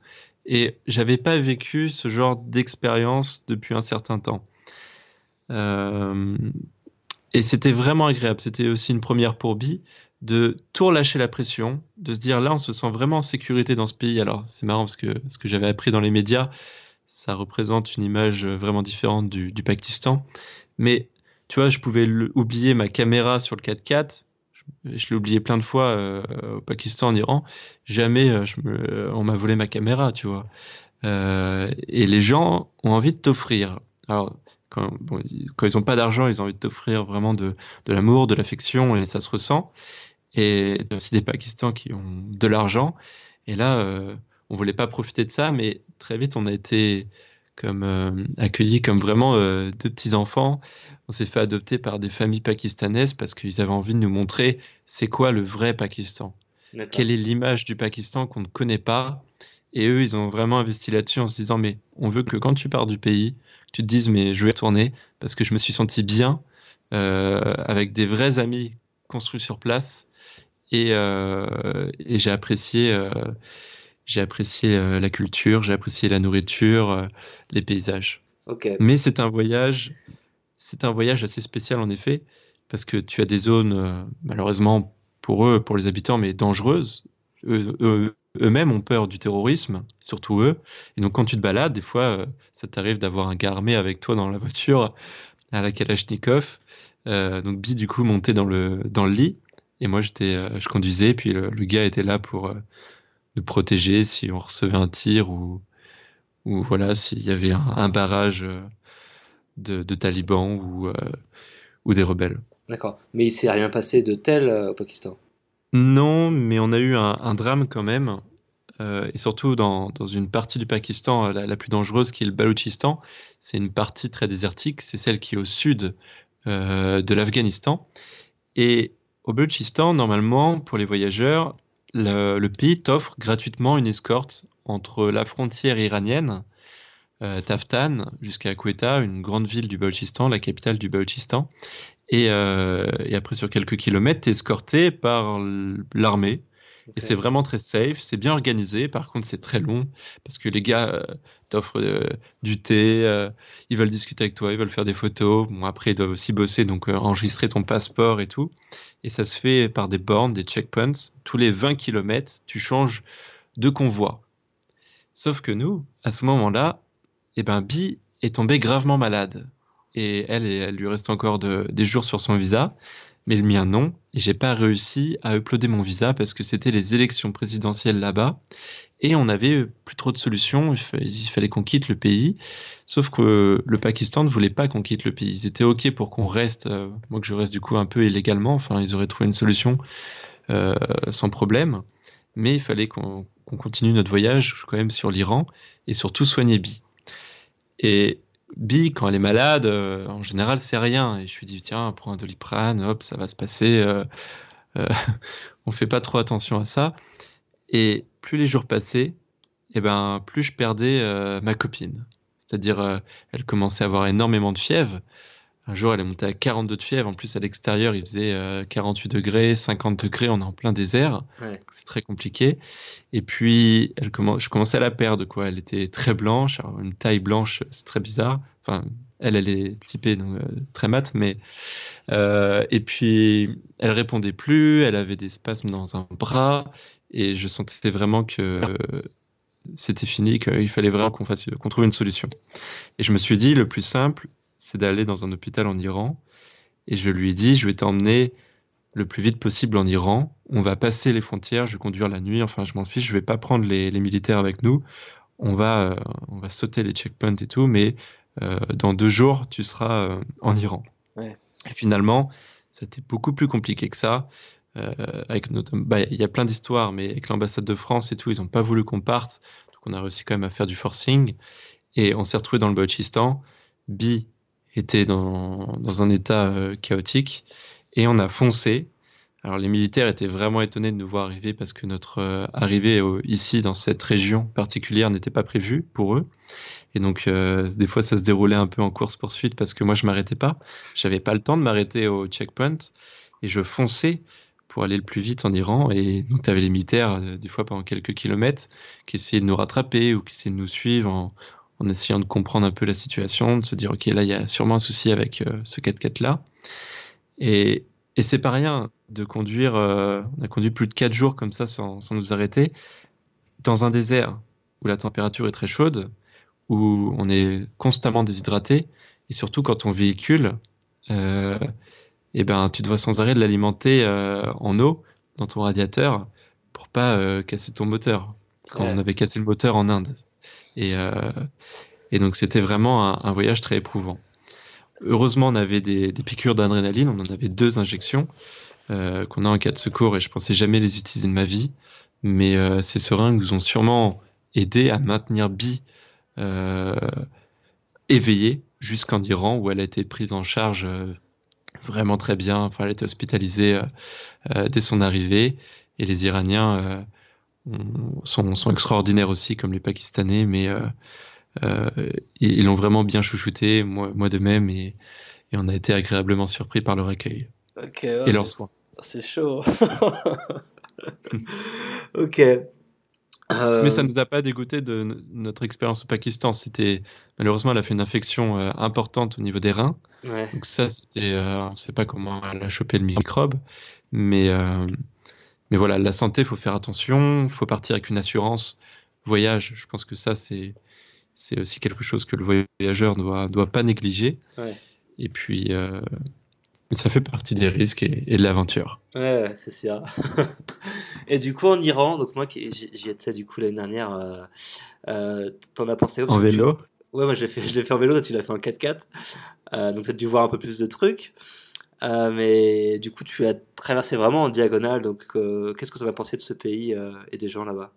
et j'avais pas vécu ce genre d'expérience depuis un certain temps. Et c'était vraiment agréable. C'était aussi une première pour Bi de tout relâcher la pression, de se dire là on se sent vraiment en sécurité dans ce pays. Alors c'est marrant parce que ce que j'avais appris dans les médias, ça représente une image vraiment différente du Pakistan. Mais tu vois, je pouvais oublier ma caméra sur le 4x4. Je l'ai oublié plein de fois au Pakistan, en Iran. Jamais on m'a volé ma caméra, tu vois. Et les gens ont envie de t'offrir. Alors, quand ils n'ont pas d'argent, ils ont envie de t'offrir vraiment de l'amour, de l'affection, et ça se ressent. Et il y a aussi des Pakistans qui ont de l'argent. Et là, on ne voulait pas profiter de ça, mais très vite, on a été accueillis comme vraiment deux petits enfants. On s'est fait adopter par des familles pakistanaises parce qu'ils avaient envie de nous montrer c'est quoi le vrai Pakistan. D'accord. Quelle est l'image du Pakistan qu'on ne connaît pas. Et eux, ils ont vraiment investi là-dessus en se disant mais on veut que quand tu pars du pays, tu te dises mais je vais retourner parce que je me suis senti bien avec des vrais amis construits sur place et j'ai apprécié la culture, j'ai apprécié la nourriture, les paysages. Okay. Mais c'est un voyage assez spécial en effet, parce que tu as des zones, malheureusement pour les habitants, mais dangereuses. Eux-mêmes ont peur du terrorisme, surtout eux. Et donc quand tu te balades, des fois, ça t'arrive d'avoir un gars armé avec toi dans la voiture à la Kalachnikov. Donc Bi, du coup, montait dans le lit. Et moi, je conduisais, puis le gars était là pour... nous protéger si on recevait un tir ou voilà, s'il y avait un barrage de talibans ou des rebelles. D'accord. Mais il ne s'est rien passé de tel au Pakistan ? Non, mais on a eu un drame quand même, et surtout dans une partie du Pakistan la plus dangereuse qui est le Baloutchistan. C'est une partie très désertique, c'est celle qui est au sud de l'Afghanistan. Et au Baloutchistan, normalement, pour les voyageurs, le pays t'offre gratuitement une escorte entre la frontière iranienne, Taftan, jusqu'à Quetta, une grande ville du Baloutchistan, la capitale du Baloutchistan. Et après, sur quelques kilomètres, t'es escorté par l'armée. Okay. Et c'est vraiment très safe, c'est bien organisé. Par contre, c'est très long parce que les gars t'offrent du thé, ils veulent discuter avec toi, ils veulent faire des photos. Bon, après, ils doivent aussi bosser, donc enregistrer ton passeport et tout. Et ça se fait par des bornes, des checkpoints. Tous les 20 km, tu changes de convoi. Sauf que nous, à ce moment-là, Bi est tombée gravement malade. Et elle lui reste encore des jours sur son visa, mais le mien non. Et je n'ai pas réussi à uploader mon visa parce que c'était les élections présidentielles là-bas. Et on n'avait plus trop de solutions. Il fallait qu'on quitte le pays. Sauf que le Pakistan ne voulait pas qu'on quitte le pays. Ils étaient OK pour qu'on reste, moi que je reste du coup un peu illégalement. Enfin, ils auraient trouvé une solution sans problème. Mais il fallait qu'on continue notre voyage quand même sur l'Iran et surtout soigner Bi. Et Bi, quand elle est malade, en général, c'est rien. Et je lui dis, tiens, prends un Doliprane, hop, ça va se passer. On ne fait pas trop attention à ça. Et plus les jours passaient, plus je perdais ma copine. C'est-à-dire, elle commençait à avoir énormément de fièvre. Un jour, elle est montée à 42 de fièvre. En plus, à l'extérieur, il faisait 48 degrés, 50 degrés. On est en plein désert. Ouais. C'est très compliqué. Et puis, je commençais à la perdre, quoi. Elle était très blanche. Alors, une taille blanche, c'est très bizarre. Enfin, elle est typée, donc très mate. Mais... et puis, elle ne répondait plus. Elle avait des spasmes dans un bras. Et je sentais vraiment que... c'était fini, qu'il fallait vraiment qu'on trouve une solution. Et je me suis dit, le plus simple, c'est d'aller dans un hôpital en Iran. Et je lui ai dit, je vais t'emmener le plus vite possible en Iran. On va passer les frontières, je vais conduire la nuit, enfin je m'en fiche, je ne vais pas prendre les militaires avec nous. On va sauter les checkpoints et tout, mais dans 2 jours, tu seras en Iran. Ouais. Et finalement, ça a été beaucoup plus compliqué que ça. Il y a plein d'histoires, mais avec l'ambassade de France et tout, ils n'ont pas voulu qu'on parte, donc on a réussi quand même à faire du forcing et on s'est retrouvé dans le Baloutchistan. Bi était dans un état chaotique et on a foncé. Alors les militaires étaient vraiment étonnés de nous voir arriver parce que notre arrivée ici dans cette région particulière n'était pas prévue pour eux. Et donc, des fois, ça se déroulait un peu en course-poursuite parce que moi, je ne m'arrêtais pas. Je n'avais pas le temps de m'arrêter au checkpoint et je fonçais pour aller le plus vite en Iran. Et donc, tu avais les militaires, des fois pendant quelques kilomètres, qui essayaient de nous rattraper ou qui essayaient de nous suivre en essayant de comprendre un peu la situation, de se dire, OK, là, il y a sûrement un souci avec ce 4x4-là. Et c'est pas rien de conduire. On a conduit plus de 4 jours comme ça sans nous arrêter, dans un désert où la température est très chaude, où on est constamment déshydraté, et surtout quand on véhicule, tu dois sans arrêt de l'alimenter en eau dans ton radiateur pour pas casser ton moteur. Parce qu'on avait cassé le moteur en Inde. Et donc c'était vraiment un voyage très éprouvant. Heureusement, on avait des piqûres d'adrénaline, on en avait 2 injections qu'on a en cas de secours, et je pensais jamais les utiliser de ma vie. Mais ces seringues nous ont sûrement aidé à maintenir Bi éveillée jusqu'en Iran, où elle a été prise en charge vraiment très bien. Enfin, elle a été hospitalisée dès son arrivée, et les Iraniens sont extraordinaires aussi, comme les Pakistanais, mais ils l'ont vraiment bien chouchoutée, moi de même, et on a été agréablement surpris par leur accueil et leurs soins. C'est chaud. Ok. Mais ça ne nous a pas dégoûté de notre expérience au Pakistan. Malheureusement, elle a fait une infection importante au niveau des reins. Ouais. Donc ça, c'était, on ne sait pas comment elle a chopé le microbe. Mais voilà, la santé, il faut faire attention. Il faut partir avec une assurance voyage. Je pense que ça, c'est aussi quelque chose que le voyageur ne doit pas négliger. Ouais. Et puis... ça fait partie des risques et de l'aventure. Ouais, c'est ça. Et du coup, en Iran, donc moi j'y étais du coup l'année dernière, t'en as pensé quoi? En vélo? Ouais, moi je l'ai fait en vélo, toi tu l'as fait en 4x4. Donc t'as dû voir un peu plus de trucs. Mais du coup, tu as traversé vraiment en diagonale. Donc qu'est-ce que t'en as pensé de ce pays et des gens là-bas?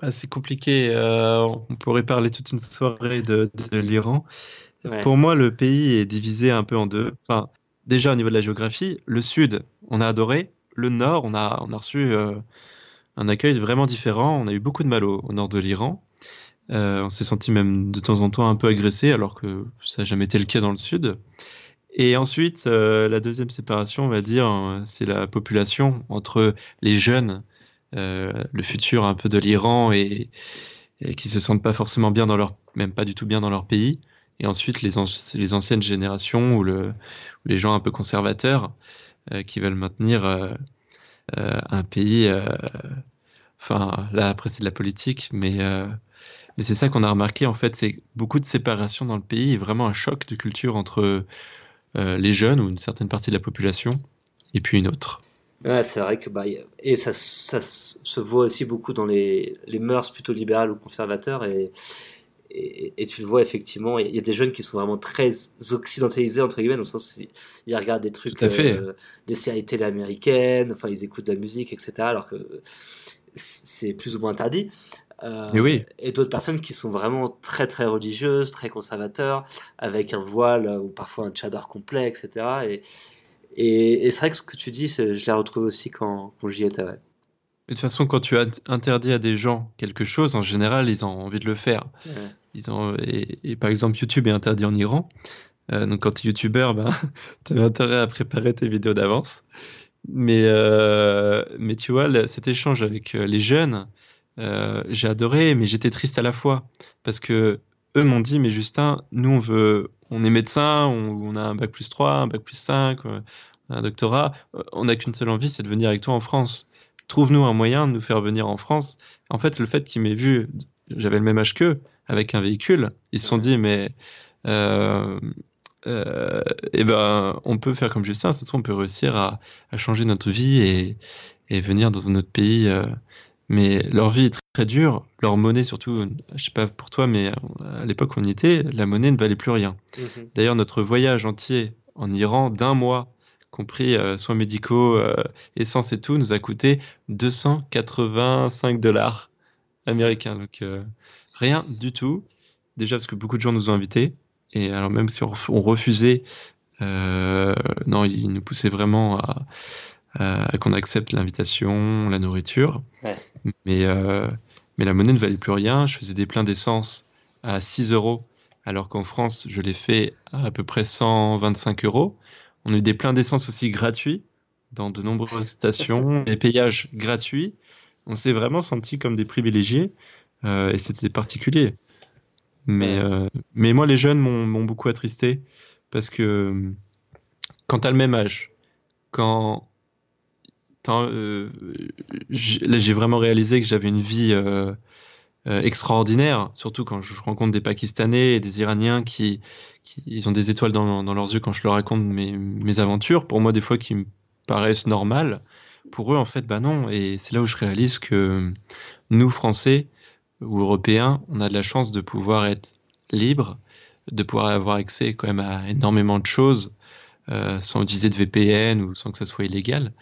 Bah, c'est compliqué. On pourrait parler toute une soirée de l'Iran. Ouais. Pour moi, le pays est divisé un peu en deux. Enfin, déjà, au niveau de la géographie, le sud, on a adoré. Le nord, on a reçu un accueil vraiment différent. On a eu beaucoup de mal au nord de l'Iran. On s'est senti même de temps en temps un peu agressé, alors que ça n'a jamais été le cas dans le sud. Et ensuite, la deuxième séparation, on va dire, c'est la population entre les jeunes, le futur un peu de l'Iran, et qui ne se sentent pas forcément bien même pas du tout bien dans leur pays. Et ensuite, les anciennes générations ou les gens un peu conservateurs qui veulent maintenir un pays... Enfin, là, après, c'est de la politique, mais c'est ça qu'on a remarqué, en fait. C'est beaucoup de séparation dans le pays et vraiment un choc de culture entre les jeunes ou une certaine partie de la population et puis une autre. Ouais, c'est vrai que et ça se voit aussi beaucoup dans les mœurs plutôt libérales ou conservateurs et tu le vois effectivement, il y a des jeunes qui sont vraiment très occidentalisés entre guillemets, dans le sens qu'ils regardent des trucs, des séries télé américaines, enfin ils écoutent de la musique, etc. Alors que c'est plus ou moins interdit. Oui. Et d'autres personnes qui sont vraiment très très religieuses, très conservateurs, avec un voile ou parfois un tchador complet, etc. Et c'est vrai que ce que tu dis, je l'ai retrouvé aussi quand j'y étais. Ouais. De toute façon, quand tu interdis à des gens quelque chose, en général, ils ont envie de le faire. Ouais. Et par exemple, YouTube est interdit en Iran. Donc, quand tu es youtubeur, tu as intérêt à préparer tes vidéos d'avance. Mais tu vois, cet échange avec les jeunes, j'ai adoré, mais j'étais triste à la fois. Parce que eux m'ont dit, mais Justin, nous, on est médecin, on a un bac+3, un bac+5, un doctorat. On n'a qu'une seule envie, c'est de venir avec toi en France. Trouve-nous un moyen de nous faire venir en France. En fait, le fait qu'ils m'aient vu, j'avais le même âge qu'eux, avec un véhicule, ils se sont dit, mais on peut faire comme Justin, ça se trouve, on peut réussir à changer notre vie et venir dans un autre pays. Mais leur vie est très, très dure, leur monnaie surtout, je sais pas pour toi, mais à l'époque où on y était, la monnaie ne valait plus rien. Mm-hmm. D'ailleurs, notre voyage entier en Iran d'un mois, compris soins médicaux, essence et tout, nous a coûté $285 américains. Donc rien du tout. Déjà parce que beaucoup de gens nous ont invités. Et alors même si on refusait, non, ils nous poussaient vraiment à qu'on accepte l'invitation, la nourriture. Ouais. Mais la monnaie ne valait plus rien. Je faisais des pleins d'essence à 6 euros, alors qu'en France, je l'ai fait à peu près 125 euros. On a eu des pleins d'essence aussi gratuits dans de nombreuses stations, des péages gratuits. On s'est vraiment sentis comme des privilégiés et c'était particulier. Mais moi, les jeunes m'ont beaucoup attristé parce que quand t'as le même âge, quand là, j'ai vraiment réalisé que j'avais une vie extraordinaire, surtout quand je rencontre des Pakistanais et des Iraniens qui ils ont des étoiles dans leurs yeux quand je leur raconte mes aventures, pour moi des fois qui me paraissent normales, pour eux en fait bah non, et c'est là où je réalise que nous Français ou Européens, on a de la chance de pouvoir être libres, de pouvoir avoir accès quand même à énormément de choses sans utiliser de VPN ou sans que ça soit illégal.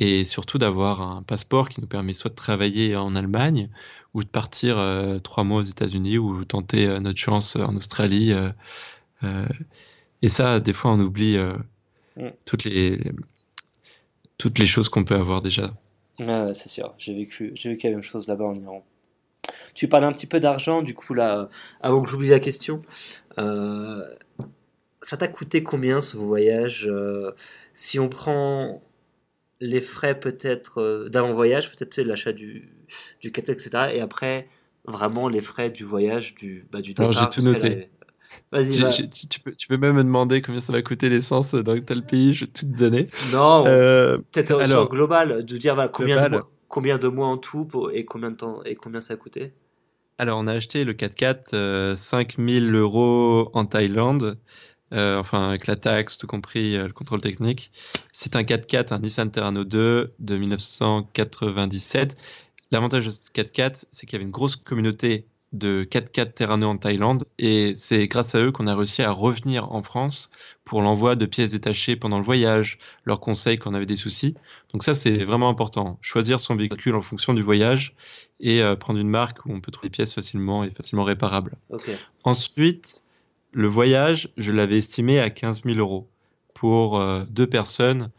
Et surtout d'avoir un passeport qui nous permet soit de travailler en Allemagne ou de partir 3 mois aux États-Unis ou tenter notre chance en Australie. Et ça, des fois, on oublie toutes les choses qu'on peut avoir déjà. Ah ouais, c'est sûr. J'ai vécu la même chose là-bas en Iran. Tu parlais un petit peu d'argent, du coup, là, avant que j'oublie la question. Ça t'a coûté combien ce voyage si on prend les frais peut-être d'avant-voyage, peut-être l'achat du cadeau, etc. Et après, vraiment, les frais du voyage, du départ. Alors, j'ai tout noté. Vas-y, tu peux même me demander combien ça va coûter l'essence dans tel pays, je vais tout te donner. Non, peut-être alors, sur global, de dire bah, combien de mois en tout et combien de temps et combien ça a coûté. Alors, on a acheté le 4x4 €5 000 en Thaïlande. Enfin avec la taxe, tout compris, le contrôle technique. C'est un 4x4, un Nissan Terrano 2 de 1997. L'avantage de ce 4x4, c'est qu'il y avait une grosse communauté de 4x4 Terrano en Thaïlande et c'est grâce à eux qu'on a réussi à revenir en France pour l'envoi de pièces détachées pendant le voyage, leurs conseils quand on avait des soucis. Donc ça, c'est vraiment important. Choisir son véhicule en fonction du voyage et prendre une marque où on peut trouver des pièces facilement et facilement réparables. Okay. Ensuite, le voyage, je l'avais estimé à 15 000 euros pour 2 personnes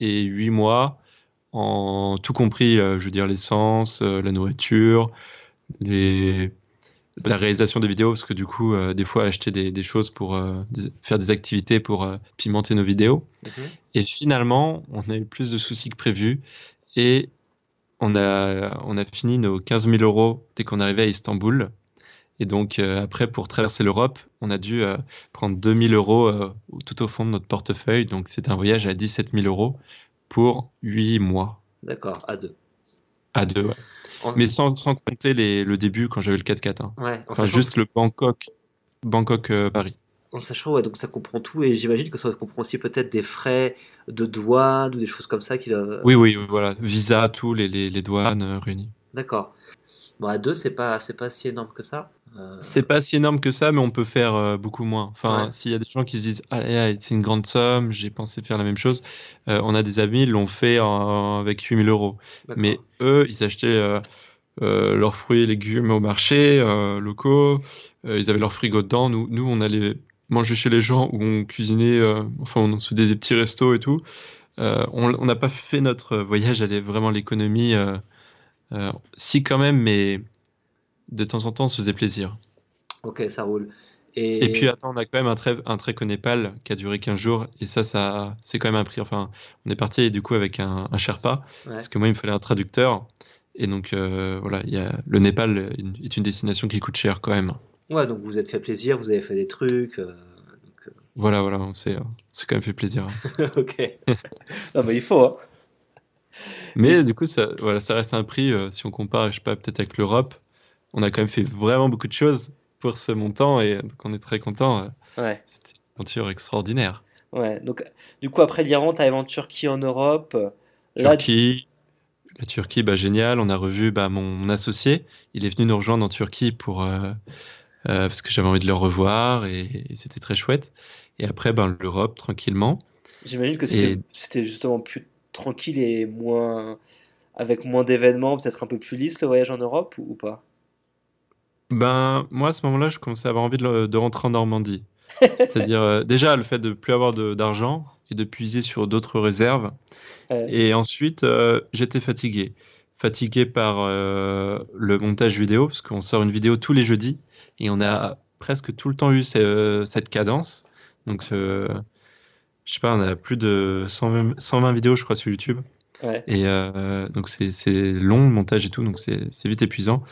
et 8 mois, en tout compris, je veux dire, l'essence, la nourriture, la réalisation des vidéos, parce que du coup, des fois, acheter des choses pour faire des activités pour pimenter nos vidéos. Mmh. Et finalement, on a eu plus de soucis que prévu et on a fini nos 15 000 euros dès qu'on arrivait à Istanbul. Et donc, après, pour traverser l'Europe, on a dû prendre 2 000 € tout au fond de notre portefeuille. Donc, c'est un voyage à 17 000 euros pour 8 mois. D'accord, à deux. À deux, ouais. Mais sans compter le début quand j'avais le 4x4. Hein. Ouais, enfin, juste le Bangkok-Paris. En sachant, ouais, donc ça comprend tout. Et j'imagine que ça comprend aussi peut-être des frais de douane ou des choses comme ça. Oui, voilà. Visa, tout, les douanes réunies. D'accord. Bon, à deux, c'est pas si énorme que ça. C'est pas si énorme que ça, mais on peut faire beaucoup moins. Enfin, ouais. S'il y a des gens qui se disent « Ah, c'est une grande somme, j'ai pensé faire la même chose », on a des amis, ils l'ont fait avec 8 000 €. D'accord. Mais eux, ils achetaient leurs fruits et légumes au marché locaux, ils avaient leur frigo dedans. Nous, on allait manger chez les gens où on cuisinait, enfin, on se faisait des petits restos et tout. On n'a pas fait notre voyage, elle est vraiment l'économie... si quand même, mais de temps en temps on se faisait plaisir. Ok, ça roule. Et puis attends, on a quand même un trek au Népal qui a duré 15 jours et ça c'est quand même un prix. Enfin, on est parti du coup avec un Sherpa, ouais. Parce que moi il me fallait un traducteur et donc voilà, le Népal est une destination qui coûte cher quand même. Ouais, donc vous vous êtes fait plaisir, vous avez fait des trucs. Voilà, on s'est quand même fait plaisir. Hein. Ok. Non mais il faut. Hein. Mais du coup, ça reste un prix, si on compare, je sais pas, peut-être avec l'Europe, on a quand même fait vraiment beaucoup de choses pour ce montant et donc on est très content. Ouais. C'était une aventure extraordinaire. Ouais, donc du coup, après l'Iran, tu arrives en Turquie, en Europe. La Turquie, bah, génial, on a revu mon associé, il est venu nous rejoindre en Turquie pour, parce que j'avais envie de le revoir et c'était très chouette. Et après, l'Europe, tranquillement. J'imagine que c'était justement plus tranquille et moins avec moins d'événements, peut-être un peu plus lisse le voyage en Europe ou pas? Moi à ce moment-là, je commençais à avoir envie de rentrer en Normandie. C'est-à-dire déjà le fait de plus avoir d'argent et de puiser sur d'autres réserves. Ouais. Et ensuite, j'étais fatigué par le montage vidéo parce qu'on sort une vidéo tous les jeudis et on a presque tout le temps eu cette cadence. Donc je sais pas, on a plus de 120 vidéos, je crois, sur YouTube. Ouais. Et donc c'est long le montage et tout, donc c'est vite épuisant.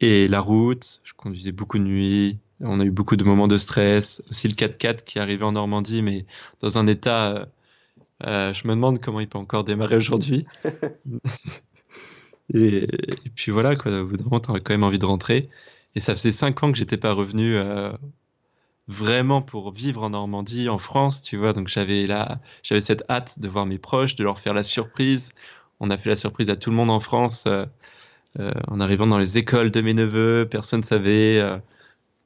Et la route, je conduisais beaucoup de nuit, on a eu beaucoup de moments de stress. Aussi le 4x4 qui est arrivé en Normandie, mais dans un état, je me demande comment il peut encore démarrer aujourd'hui. Et puis voilà, quoi, au bout d'un moment, t'aurais quand même envie de rentrer. Et ça faisait 5 ans que j'étais pas revenu vraiment pour vivre en Normandie, en France, tu vois. Donc j'avais cette hâte de voir mes proches, de leur faire la surprise. On a fait la surprise à tout le monde en France. En arrivant dans les écoles de mes neveux, personne ne savait.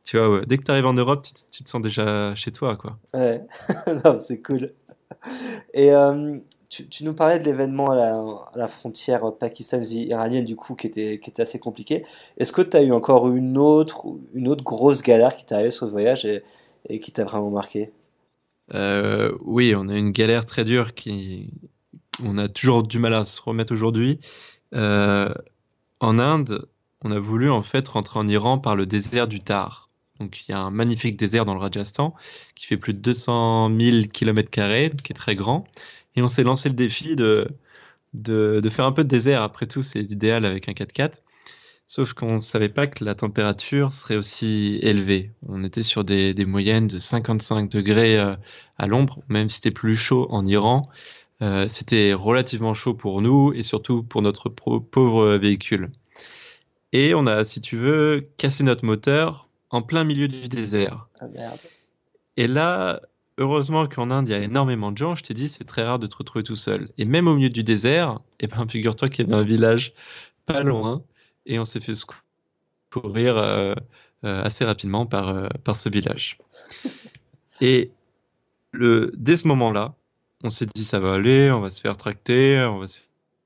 Tu vois, ouais. Dès que tu arrives en Europe, tu te sens déjà chez toi, quoi. Ouais, non, c'est cool. Et tu nous parlais de l'événement à la frontière pakistano-iranienne, du coup, qui était assez compliqué. Est-ce que tu as eu encore une autre grosse galère qui t'est arrivée sur le voyage et qui t'a vraiment marqué ? Oui, on a une galère très dure on a toujours du mal à se remettre aujourd'hui. En Inde, on a voulu en fait rentrer en Iran par le désert du Thar. Donc il y a un magnifique désert dans le Rajasthan qui fait plus de 200 000 km², qui est très grand. Et on s'est lancé le défi de faire un peu de désert. Après tout, c'est l'idéal avec un 4x4. Sauf qu'on ne savait pas que la température serait aussi élevée. On était sur des moyennes de 55 degrés à l'ombre, même si c'était plus chaud en Iran. C'était relativement chaud pour nous et surtout pour notre pauvre véhicule. Et on a, si tu veux, cassé notre moteur en plein milieu du désert. Ah merde. Et là, heureusement qu'en Inde, il y a énormément de gens. Je t'ai dit, c'est très rare de te retrouver tout seul. Et même au milieu du désert, eh ben, figure-toi qu'il y avait un village pas loin. Et on s'est fait secourir assez rapidement par ce village. Et dès ce moment-là, on s'est dit, ça va aller, on va se faire tracter, on va se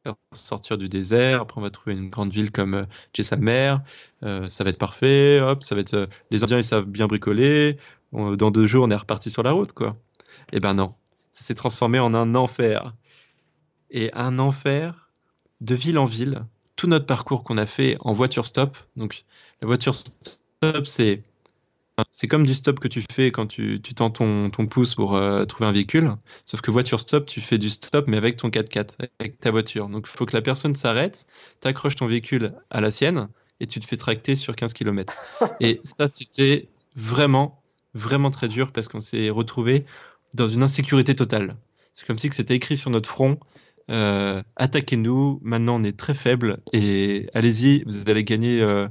faire sortir du désert, après on va trouver une grande ville comme Jaisalmer, ça va être parfait, hop, ça va être... les Indiens, ils savent bien bricoler, dans 2 jours, on est reparti sur la route, quoi. Eh ben non, ça s'est transformé en un enfer. Et un enfer de ville en ville, tout notre parcours qu'on a fait en voiture stop. Donc la voiture stop, c'est comme du stop que tu fais quand tu tends ton pouce pour trouver un véhicule. Sauf que voiture stop, tu fais du stop, mais avec ton 4x4, avec ta voiture. Donc, il faut que la personne s'arrête, t'accroches ton véhicule à la sienne et tu te fais tracter sur 15 km. Et ça, c'était vraiment, vraiment très dur parce qu'on s'est retrouvé dans une insécurité totale. C'est comme si c'était écrit sur notre front, attaquez-nous, maintenant on est très faible et allez-y, vous allez gagner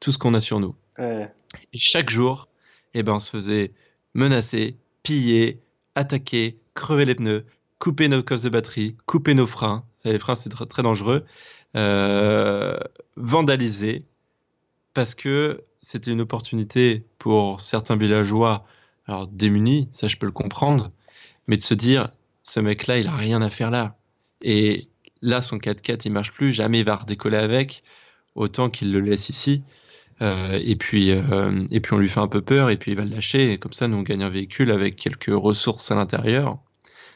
tout ce qu'on a sur nous. Ouais. Et chaque jour, eh ben, on se faisait menacer, piller, attaquer, crever les pneus, couper nos cosses de batterie, couper nos freins. Vous savez, les freins, c'est très, très dangereux. Vandaliser, parce que c'était une opportunité pour certains villageois, alors démunis, ça je peux le comprendre, mais de se dire, ce mec-là, il n'a rien à faire là. Et là, son 4x4, il ne marche plus, jamais il va redécoller avec, autant qu'il le laisse ici. Et puis on lui fait un peu peur et puis il va le lâcher et comme ça nous on gagne un véhicule avec quelques ressources à l'intérieur.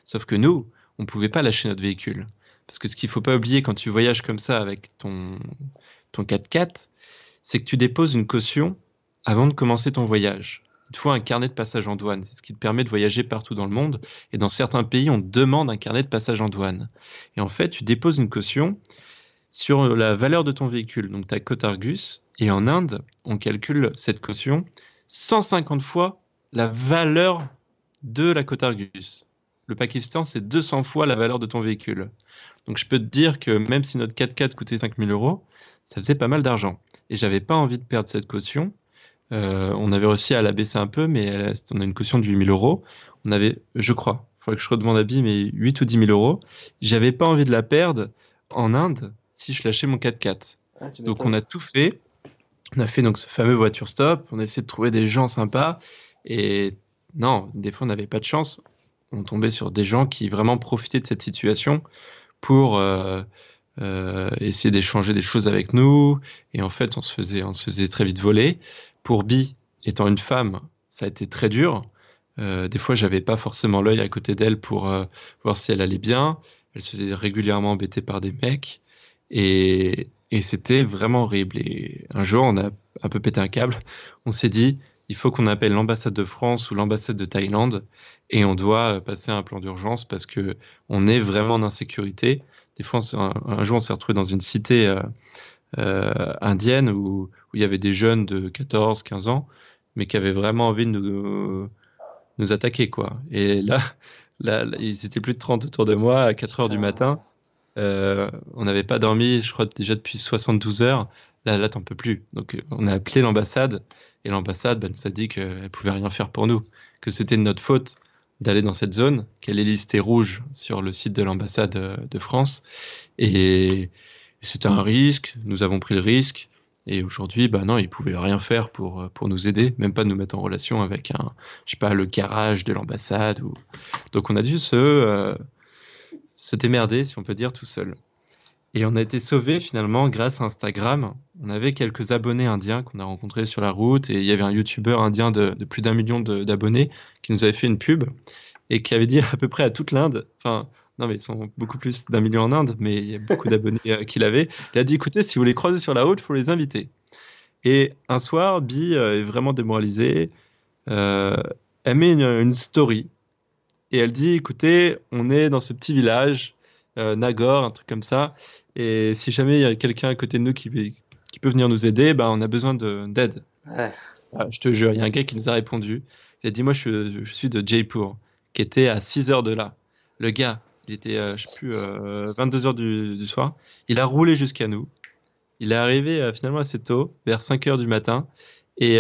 Sauf que nous, on pouvait pas lâcher notre véhicule parce que ce qu'il faut pas oublier quand tu voyages comme ça avec ton 4x4, c'est que tu déposes une caution avant de commencer ton voyage. Il te faut un carnet de passage en douane, c'est ce qui te permet de voyager partout dans le monde et dans certains pays on demande un carnet de passage en douane. Et en fait, tu déposes une caution sur la valeur de ton véhicule, donc ta cote Argus, et en Inde, on calcule cette caution 150 fois la valeur de la cote Argus. Le Pakistan, c'est 200 fois la valeur de ton véhicule. Donc je peux te dire que même si notre 4x4 coûtait 5 000 €, ça faisait pas mal d'argent. Et j'avais pas envie de perdre cette caution. On avait réussi à la baisser un peu, mais on a une caution de 8 000 €. On avait, je crois, il faudrait que je redemande à Bi, mais 8 ou 10 000 euros. J'avais pas envie de la perdre en Inde si je lâchais mon 4x4. Ah, donc on a tout fait. On a fait donc ce fameux voiture stop, on a essayé de trouver des gens sympas et non, des fois on n'avait pas de chance, on tombait sur des gens qui vraiment profitaient de cette situation pour essayer d'échanger des choses avec nous et en fait on se faisait très vite voler. Pour Bi, étant une femme, ça a été très dur, des fois j'avais pas forcément l'œil à côté d'elle pour voir si elle allait bien, elle se faisait régulièrement embêter par des mecs et c'était vraiment horrible. Et un jour, on a un peu pété un câble. On s'est dit, il faut qu'on appelle l'ambassade de France ou l'ambassade de Thaïlande et on doit passer à un plan d'urgence parce qu'on est vraiment en insécurité. Des fois, un jour, on s'est retrouvé dans une cité indienne où il y avait des jeunes de 14, 15 ans, mais qui avaient vraiment envie de nous attaquer, quoi. Et là, ils étaient plus de 30 autour de moi à 4 heures du matin. On n'avait pas dormi, je crois, déjà depuis 72 heures. Là, t'en peux plus. Donc, on a appelé l'ambassade et l'ambassade nous a dit qu'elle ne pouvait rien faire pour nous, que c'était de notre faute d'aller dans cette zone, qu'elle est listée rouge sur le site de l'ambassade de France. Et c'était un risque, nous avons pris le risque. Et aujourd'hui, non, ils ne pouvaient rien faire pour nous aider, même pas nous mettre en relation avec le garage de l'ambassade. Donc, on a dû se démerder, si on peut dire, tout seul. Et on a été sauvés finalement grâce à Instagram. On avait quelques abonnés indiens qu'on a rencontrés sur la route et il y avait un youtubeur indien de plus d'1 million d'abonnés qui nous avait fait une pub et qui avait dit à peu près à toute l'Inde, enfin non mais ils sont beaucoup plus d'1 million en Inde, mais il y a beaucoup d'abonnés qu'il avait. Il a dit écoutez, si vous les croisez sur la route, il faut les inviter. Et un soir, Bi est vraiment démoralisée, elle met une story et elle dit écoutez, on est dans ce petit village, Nagore, un truc comme ça. Et si jamais il y a quelqu'un à côté de nous qui peut venir nous aider, on a besoin d'aide. Ouais. Ah, je te jure, il y a un gars qui nous a répondu. Il a dit, moi, je suis de Jaipur, qui était à 6 heures de là. Le gars, il était, 22 heures du soir. Il a roulé jusqu'à nous. Il est arrivé finalement assez tôt, vers 5 heures du matin. Et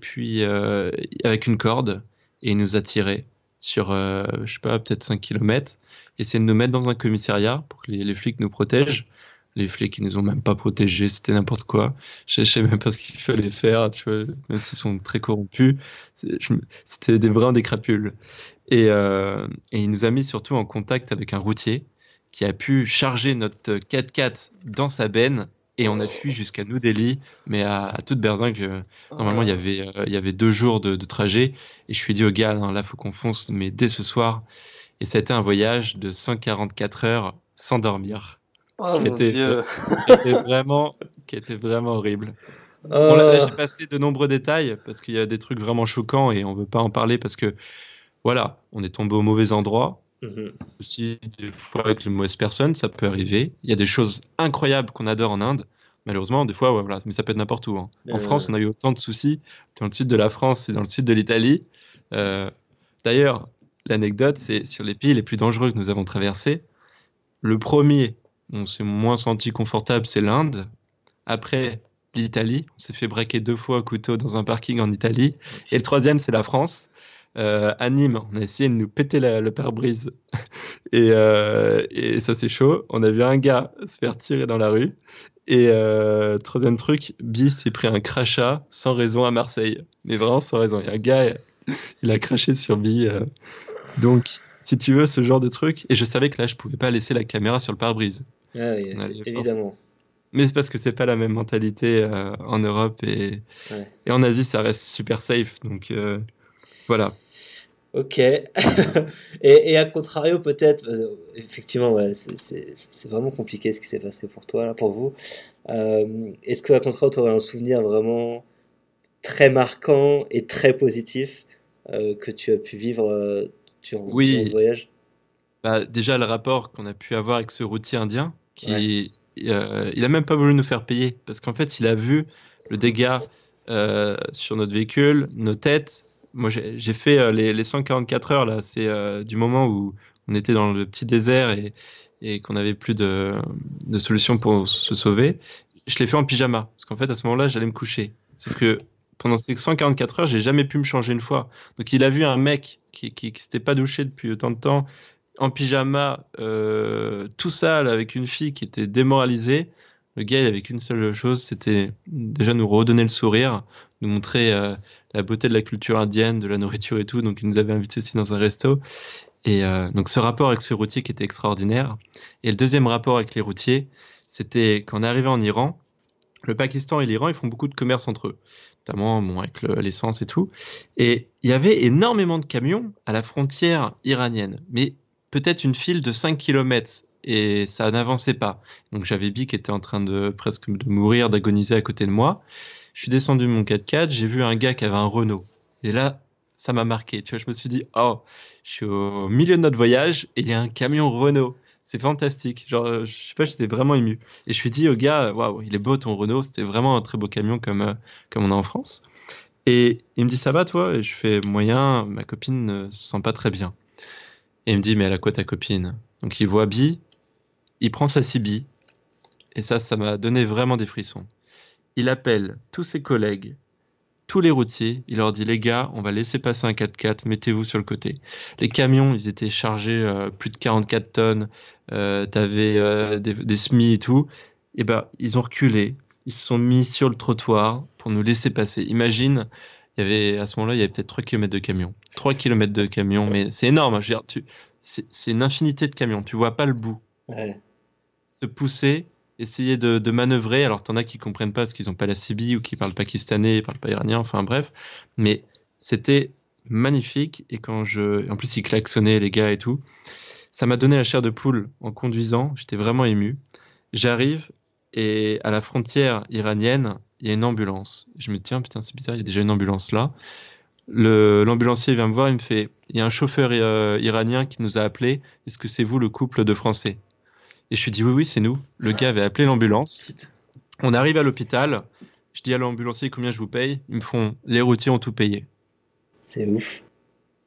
puis, avec une corde, et il nous a tirés sur, peut-être 5 kilomètres. Essayer de nous mettre dans un commissariat pour que les flics nous protègent. Les flics, ils nous ont même pas protégés, c'était n'importe quoi. Je sais même pas ce qu'il fallait faire, tu vois, même s'ils sont très corrompus. C'était des brins, des crapules. Et il nous a mis surtout en contact avec un routier qui a pu charger notre 4x4 dans sa benne et on a fui jusqu'à New Delhi, mais à toute berzingue. Normalement, il y avait 2 jours de trajet et je suis dit au gars, là, faut qu'on fonce, mais dès ce soir. Et ça a été un voyage de 144 heures sans dormir. Oh mon Dieu ! Qui était vraiment horrible. Bon, là, j'ai passé de nombreux détails parce qu'il y a des trucs vraiment choquants et on ne veut pas en parler parce que, voilà, on est tombé au mauvais endroit. Mm-hmm. Aussi, des fois, avec les mauvaises personnes, ça peut arriver. Il y a des choses incroyables qu'on adore en Inde. Malheureusement, des fois, ouais, voilà, mais ça peut être n'importe où. Hein. En France, on a eu autant de soucis dans le sud de la France et dans le sud de l'Italie. D'ailleurs, l'anecdote, c'est sur les pays les plus dangereux que nous avons traversés. Le premier, on s'est moins senti confortable, c'est l'Inde. Après, l'Italie, on s'est fait braquer 2 fois au couteau dans un parking en Italie. Et le troisième, c'est la France. À Nîmes, on a essayé de nous péter le pare-brise. Et ça, c'est chaud. On a vu un gars se faire tirer dans la rue. Et troisième truc, Bi s'est pris un crachat sans raison à Marseille. Mais vraiment sans raison. Il y a un gars, il a craché sur Bi. Donc, si tu veux, ce genre de truc. Et je savais que là, je ne pouvais pas laisser la caméra sur le pare-brise. Ah oui, évidemment. Mais c'est parce que ce n'est pas la même mentalité en Europe. Et en Asie, ça reste super safe. Donc, voilà. Ok. et à contrario, peut-être, effectivement, ouais, c'est vraiment compliqué ce qui s'est passé pour toi, là, pour vous. Est-ce qu'à contrario, tu aurais un souvenir vraiment très marquant et très positif que tu as pu vivre durant ce voyage? Déjà, le rapport qu'on a pu avoir avec ce routier indien, il a même pas voulu nous faire payer, parce qu'en fait, il a vu le dégât sur notre véhicule, nos têtes. Moi, j'ai fait les 144 heures, là, c'est du moment où on était dans le petit désert et qu'on n'avait plus de solution pour se sauver. Je l'ai fait en pyjama, parce qu'en fait, à ce moment-là, j'allais me coucher. Sauf que pendant ces 144 heures, j'ai jamais pu me changer une fois. Donc, il a vu un mec qui s'était pas douché depuis autant de temps, en pyjama, tout sale, avec une fille qui était démoralisée. Le gars, il avait qu'une seule chose, c'était déjà nous redonner le sourire, nous montrer la beauté de la culture indienne, de la nourriture et tout. Donc, il nous avait invités aussi dans un resto. Et donc, ce rapport avec ce routier qui était extraordinaire. Et le deuxième rapport avec les routiers, c'était quand on est arrivé en Iran. Le Pakistan et l'Iran, ils font beaucoup de commerce entre eux, notamment avec l'essence et tout. Et il y avait énormément de camions à la frontière iranienne, mais peut-être une file de 5 km et ça n'avançait pas. Donc j'avais Bi qui était en train de presque de mourir, d'agoniser à côté de moi. Je suis descendu mon 4x4, j'ai vu un gars qui avait un Renault. Et là, ça m'a marqué. Tu vois, je me suis dit, oh, je suis au milieu de notre voyage et il y a un camion Renault. C'est fantastique. Genre, je sais pas, j'étais vraiment ému. Et je suis dit au gars, waouh, il est beau ton Renault. C'était vraiment un très beau camion comme on a en France. Et il me dit, ça va toi? Et je fais, moyen, ma copine ne se sent pas très bien. Et il me dit, mais elle a quoi ta copine? Donc il voit Bi, il prend sa Bi. Et ça m'a donné vraiment des frissons. Il appelle tous ses collègues, tous les routiers, il leur dit, les gars, on va laisser passer un 4x4, mettez-vous sur le côté. Les camions, ils étaient chargés plus de 44 tonnes, t'avais des semis et tout. Et ben, ils ont reculé, ils se sont mis sur le trottoir pour nous laisser passer. Imagine, il y avait, à ce moment-là, il y avait peut-être 3 km de camions. 3 km de camions, mais c'est énorme. Je veux dire, c'est une infinité de camions, tu vois pas le bout. Ouais. Se pousser, essayer de manœuvrer. Alors, t'en as qui comprennent pas parce qu'ils n'ont pas la Sibie ou qui parlent pakistanais, ils parlent pas iranien, enfin bref. Mais c'était magnifique. Et en plus, ils klaxonnaient, les gars, et tout. Ça m'a donné la chair de poule en conduisant. J'étais vraiment ému. J'arrive et à la frontière iranienne, il y a une ambulance. Je me dis, tiens, putain, c'est bizarre, il y a déjà une ambulance là. L'ambulancier vient me voir, il me fait, il y a un chauffeur iranien qui nous a appelés. Est-ce que c'est vous le couple de Français? Et je suis dit, oui, c'est nous. Le gars avait appelé l'ambulance. On arrive à l'hôpital. Je dis à l'ambulancier, combien je vous paye? Ils me font, les routiers ont tout payé. C'est ouf.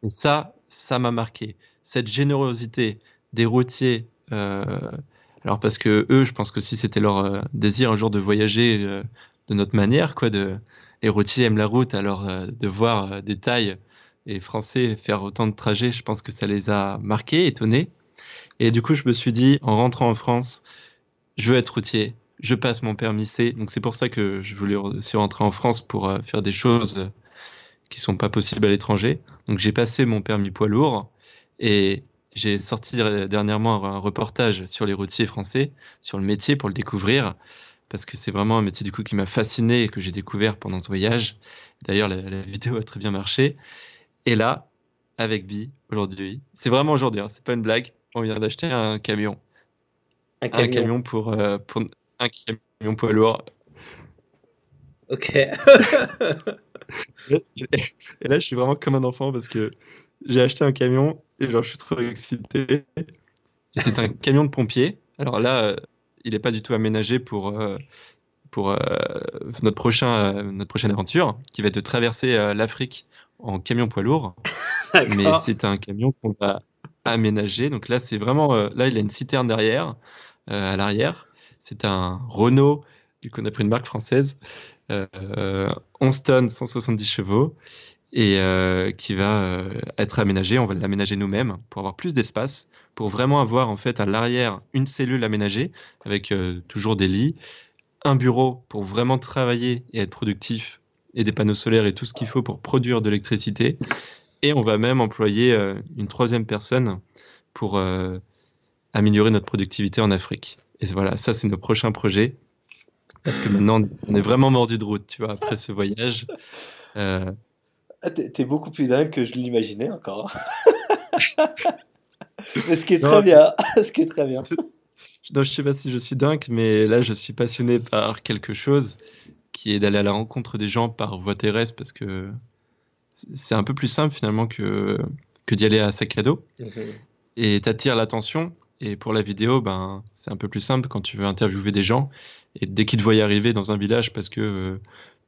Et ça m'a marqué. Cette générosité des routiers. Alors, parce que eux, je pense que si c'était leur désir un jour de voyager de notre manière, quoi, les routiers aiment la route. Alors, de voir des Thaïs et Français faire autant de trajets, je pense que ça les a marqués, étonnés. Et du coup, je me suis dit, en rentrant en France, je veux être routier, je passe mon permis C. Donc, c'est pour ça que je voulais aussi rentrer en France pour faire des choses qui ne sont pas possibles à l'étranger. Donc, j'ai passé mon permis poids lourd et j'ai sorti dernièrement un reportage sur les routiers français, sur le métier pour le découvrir, parce que c'est vraiment un métier du coup qui m'a fasciné et que j'ai découvert pendant ce voyage. D'ailleurs, la vidéo a très bien marché. Et là, avec Bi, aujourd'hui, c'est vraiment aujourd'hui, hein, c'est pas une blague. On vient d'acheter un camion. Un camion pour un camion poids lourd. Ok. Et là, je suis vraiment comme un enfant parce que j'ai acheté un camion et genre, je suis trop excité. Et c'est un camion de pompier. Alors là, il n'est pas du tout aménagé pour notre prochaine aventure qui va être de traverser l'Afrique en camion poids lourd. Mais c'est un camion qu'on va aménagé. Donc là, c'est vraiment... là, il a une citerne derrière, à l'arrière. C'est un Renault, du coup, on a pris une marque française, 11 tonnes, 170 chevaux, et qui va être aménagé. On va l'aménager nous-mêmes pour avoir plus d'espace, pour vraiment avoir, en fait, à l'arrière, une cellule aménagée, avec toujours des lits, un bureau pour vraiment travailler et être productif, et des panneaux solaires et tout ce qu'il faut pour produire de l'électricité. Et on va même employer une troisième personne pour améliorer notre productivité en Afrique. Et voilà, ça, c'est nos prochains projets. Parce que maintenant, on est vraiment mordu de route, tu vois, après ce voyage. T'es beaucoup plus dingue que je l'imaginais encore. Mais ce qui est très bien. Ce qui est très bien. Non, je ne sais pas si je suis dingue, mais là, je suis passionné par quelque chose qui est d'aller à la rencontre des gens par voie terrestre parce que c'est un peu plus simple finalement que d'y aller à sac à dos. Et t'attires l'attention. Et pour la vidéo, ben, c'est un peu plus simple quand tu veux interviewer des gens. Et dès qu'ils te voient arriver dans un village parce que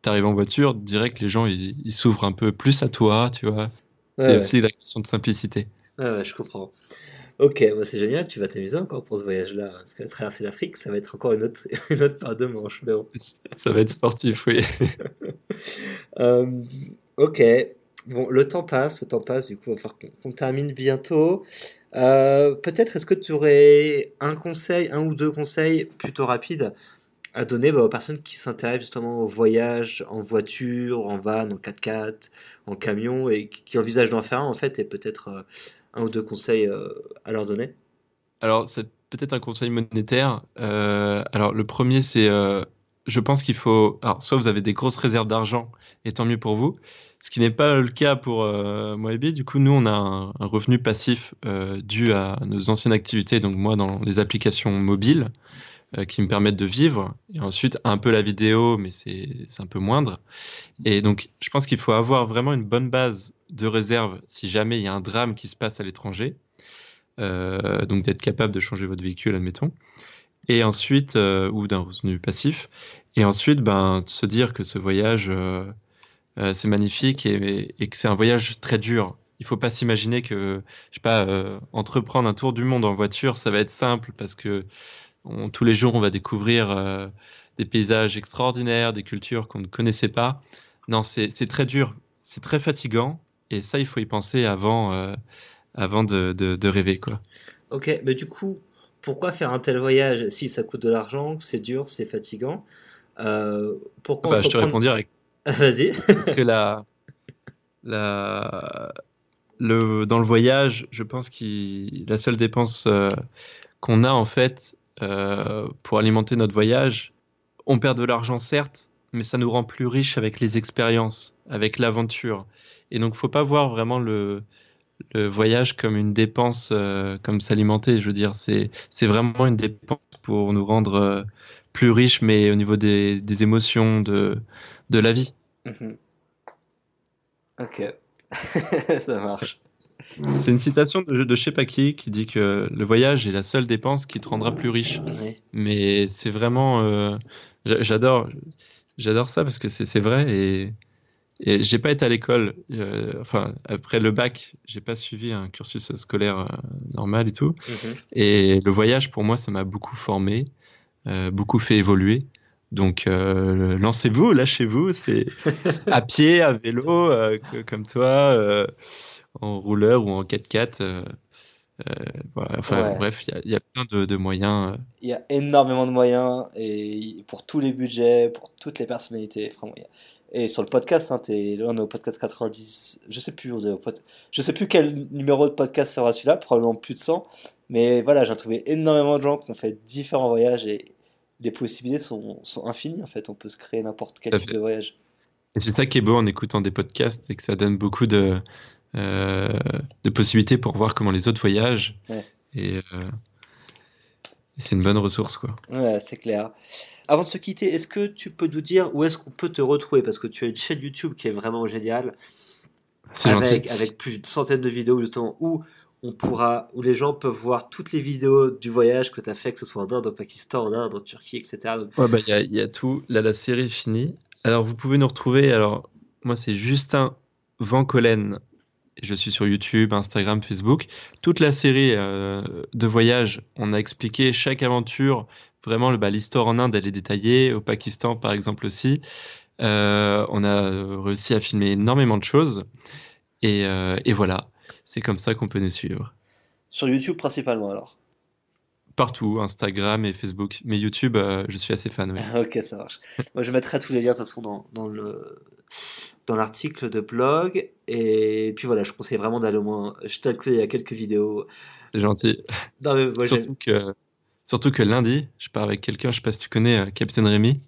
t'arrives en voiture, direct les gens ils s'ouvrent un peu plus à toi, tu vois. C'est aussi la question de simplicité. Ah ouais, je comprends. Ok, bah c'est génial, tu vas t'amuser encore pour ce voyage-là. Parce que traverser l'Afrique, ça va être encore une autre paire de manches. Mais bon. Ça va être sportif, oui. Ok. Bon, le temps passe, du coup, enfin, on termine bientôt. Peut-être, est-ce que tu aurais un ou deux conseils plutôt rapides à donner aux personnes qui s'intéressent justement au voyage en voiture, en van, en 4x4, en camion et qui envisagent d'en faire un en fait, et peut-être un ou deux conseils à leur donner? Alors, c'est peut-être un conseil monétaire. Alors, le premier, c'est je pense qu'il faut... Alors, soit vous avez des grosses réserves d'argent, et tant mieux pour vous. Ce qui n'est pas le cas pour moi et Bi. Du coup, nous, on a un revenu passif dû à nos anciennes activités. Donc, moi, dans les applications mobiles, qui me permettent de vivre, et ensuite un peu la vidéo, mais c'est un peu moindre. Et donc je pense qu'il faut avoir vraiment une bonne base de réserve si jamais il y a un drame qui se passe à l'étranger, donc d'être capable de changer votre véhicule, admettons, et ensuite ou d'un revenu passif, et ensuite de se dire que ce voyage c'est magnifique et que c'est un voyage très dur. Il ne faut pas s'imaginer que, entreprendre un tour du monde en voiture, ça va être simple parce que tous les jours, on va découvrir des paysages extraordinaires, des cultures qu'on ne connaissait pas. Non, c'est très dur, c'est très fatigant, et ça, il faut y penser avant de rêver, quoi. Ok, mais du coup, pourquoi faire un tel voyage si ça coûte de l'argent, c'est dur, c'est fatigant pourquoi je te réponds direct. Vas-y. Parce que dans le voyage, je pense que la seule dépense qu'on a en fait pour alimenter notre voyage, on perd de l'argent certes, mais ça nous rend plus riches avec les expériences, avec l'aventure. Et donc, faut pas voir vraiment le voyage comme une dépense, comme s'alimenter. Je veux dire, c'est vraiment une dépense pour nous rendre plus riches, mais au niveau des émotions, de la vie. Mmh. Ok. Ça marche. C'est une citation de je sais pas qui dit que le voyage est la seule dépense qui te rendra plus riche. Oui. Mais c'est vraiment j'adore ça parce que c'est vrai, et j'ai pas été à l'école après le bac, j'ai pas suivi un cursus scolaire normal et tout. Mm-hmm. Et le voyage pour moi ça m'a beaucoup formé, beaucoup fait évoluer. Donc lancez-vous, lâchez-vous, c'est à pied, à vélo, comme toi, en rouleur ou en 4x4. Bref, il y a plein de moyens. Il y a énormément de moyens, et pour tous les budgets, pour toutes les personnalités. Vraiment, et sur le podcast, on est au podcast 90, je sais plus quel numéro de podcast sera celui-là, probablement plus de 100. Mais voilà, j'ai trouvé énormément de gens qui ont fait différents voyages, et les possibilités sont infinies en fait, on peut se créer n'importe quel type de voyage. Et c'est ça qui est beau en écoutant des podcasts, et que ça donne beaucoup de possibilités pour voir comment les autres voyagent. Ouais. Et c'est une bonne ressource, quoi. Ouais, c'est clair. Avant de se quitter, est-ce que tu peux nous dire où est-ce qu'on peut te retrouver ? Parce que tu as une chaîne YouTube qui est vraiment géniale, avec plus d'une centaine de vidéos justement, où les gens peuvent voir toutes les vidéos du voyage que tu as fait, que ce soit en Inde, au Pakistan, en Inde, en Turquie, etc. Il y a tout. Là, la série est finie. Alors, vous pouvez nous retrouver. Alors, moi, c'est Justin Colen. Je suis sur YouTube, Instagram, Facebook. Toute la série de voyage, on a expliqué chaque aventure. Vraiment, l'histoire en Inde, elle est détaillée. Au Pakistan, par exemple, aussi. On a réussi à filmer énormément de choses. Et voilà. C'est comme ça qu'on peut nous suivre. Sur YouTube principalement alors ? Partout, Instagram et Facebook. Mais YouTube, je suis assez fan. Oui. Ok, ça marche. Moi, je mettrai tous les liens de toute façon dans l'article de blog. Et puis voilà, je conseille vraiment d'aller au moins jeter un coup d'œil à quelques vidéos. C'est gentil. Non, mais moi, surtout que lundi, je pars avec quelqu'un, je ne sais pas si tu connais Captain Rémy.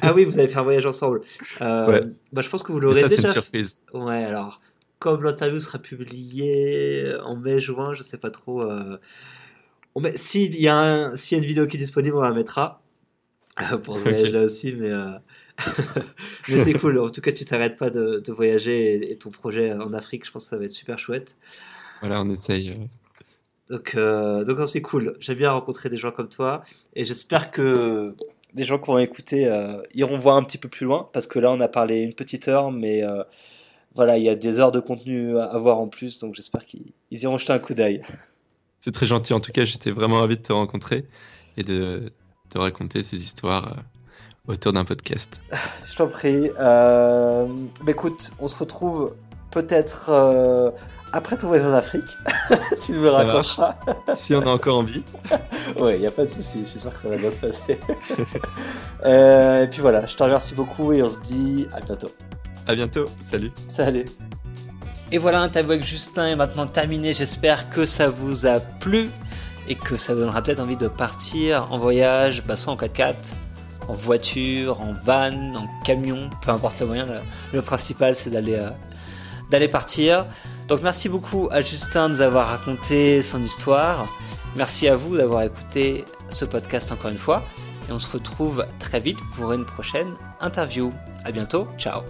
Ah oui, vous allez faire un voyage ensemble. Ouais. Je pense que vous l'aurez déjà. C'est une surprise. Ouais, alors. Comme l'interview sera publiée en mai-juin, je ne sais pas trop. S'il y a une vidéo qui est disponible, on la mettra. Pour ce voyage-là aussi, mais, mais c'est cool. En tout cas, tu ne t'arrêtes pas de voyager, et ton projet en Afrique, je pense que ça va être super chouette. Voilà, on essaye. Donc c'est cool. J'aime bien rencontrer des gens comme toi, et j'espère que les gens qui vont écouter iront voir un petit peu plus loin, parce que là, on a parlé une petite heure, mais... voilà, il y a des heures de contenu à voir en plus, donc j'espère qu'ils iront jeter un coup d'œil. C'est très gentil, en tout cas, j'étais vraiment ravi de te rencontrer et de raconter ces histoires autour d'un podcast. Je t'en prie. Écoute, on se retrouve peut-être après ton voyage en Afrique. Tu nous le raconteras. Si on a encore envie. Oui, il n'y a pas de souci, je suis sûr que ça va bien se passer. Et puis voilà, je te remercie beaucoup et on se dit à bientôt. À bientôt, salut. Salut. Et voilà, l'interview avec Justin est maintenant terminée. J'espère que ça vous a plu et que ça vous donnera peut-être envie de partir en voyage, soit en 4x4, en voiture, en van, en camion, peu importe le moyen. Le principal, c'est d'aller partir. Donc merci beaucoup à Justin de nous avoir raconté son histoire. Merci à vous d'avoir écouté ce podcast encore une fois. Et on se retrouve très vite pour une prochaine interview. À bientôt, ciao.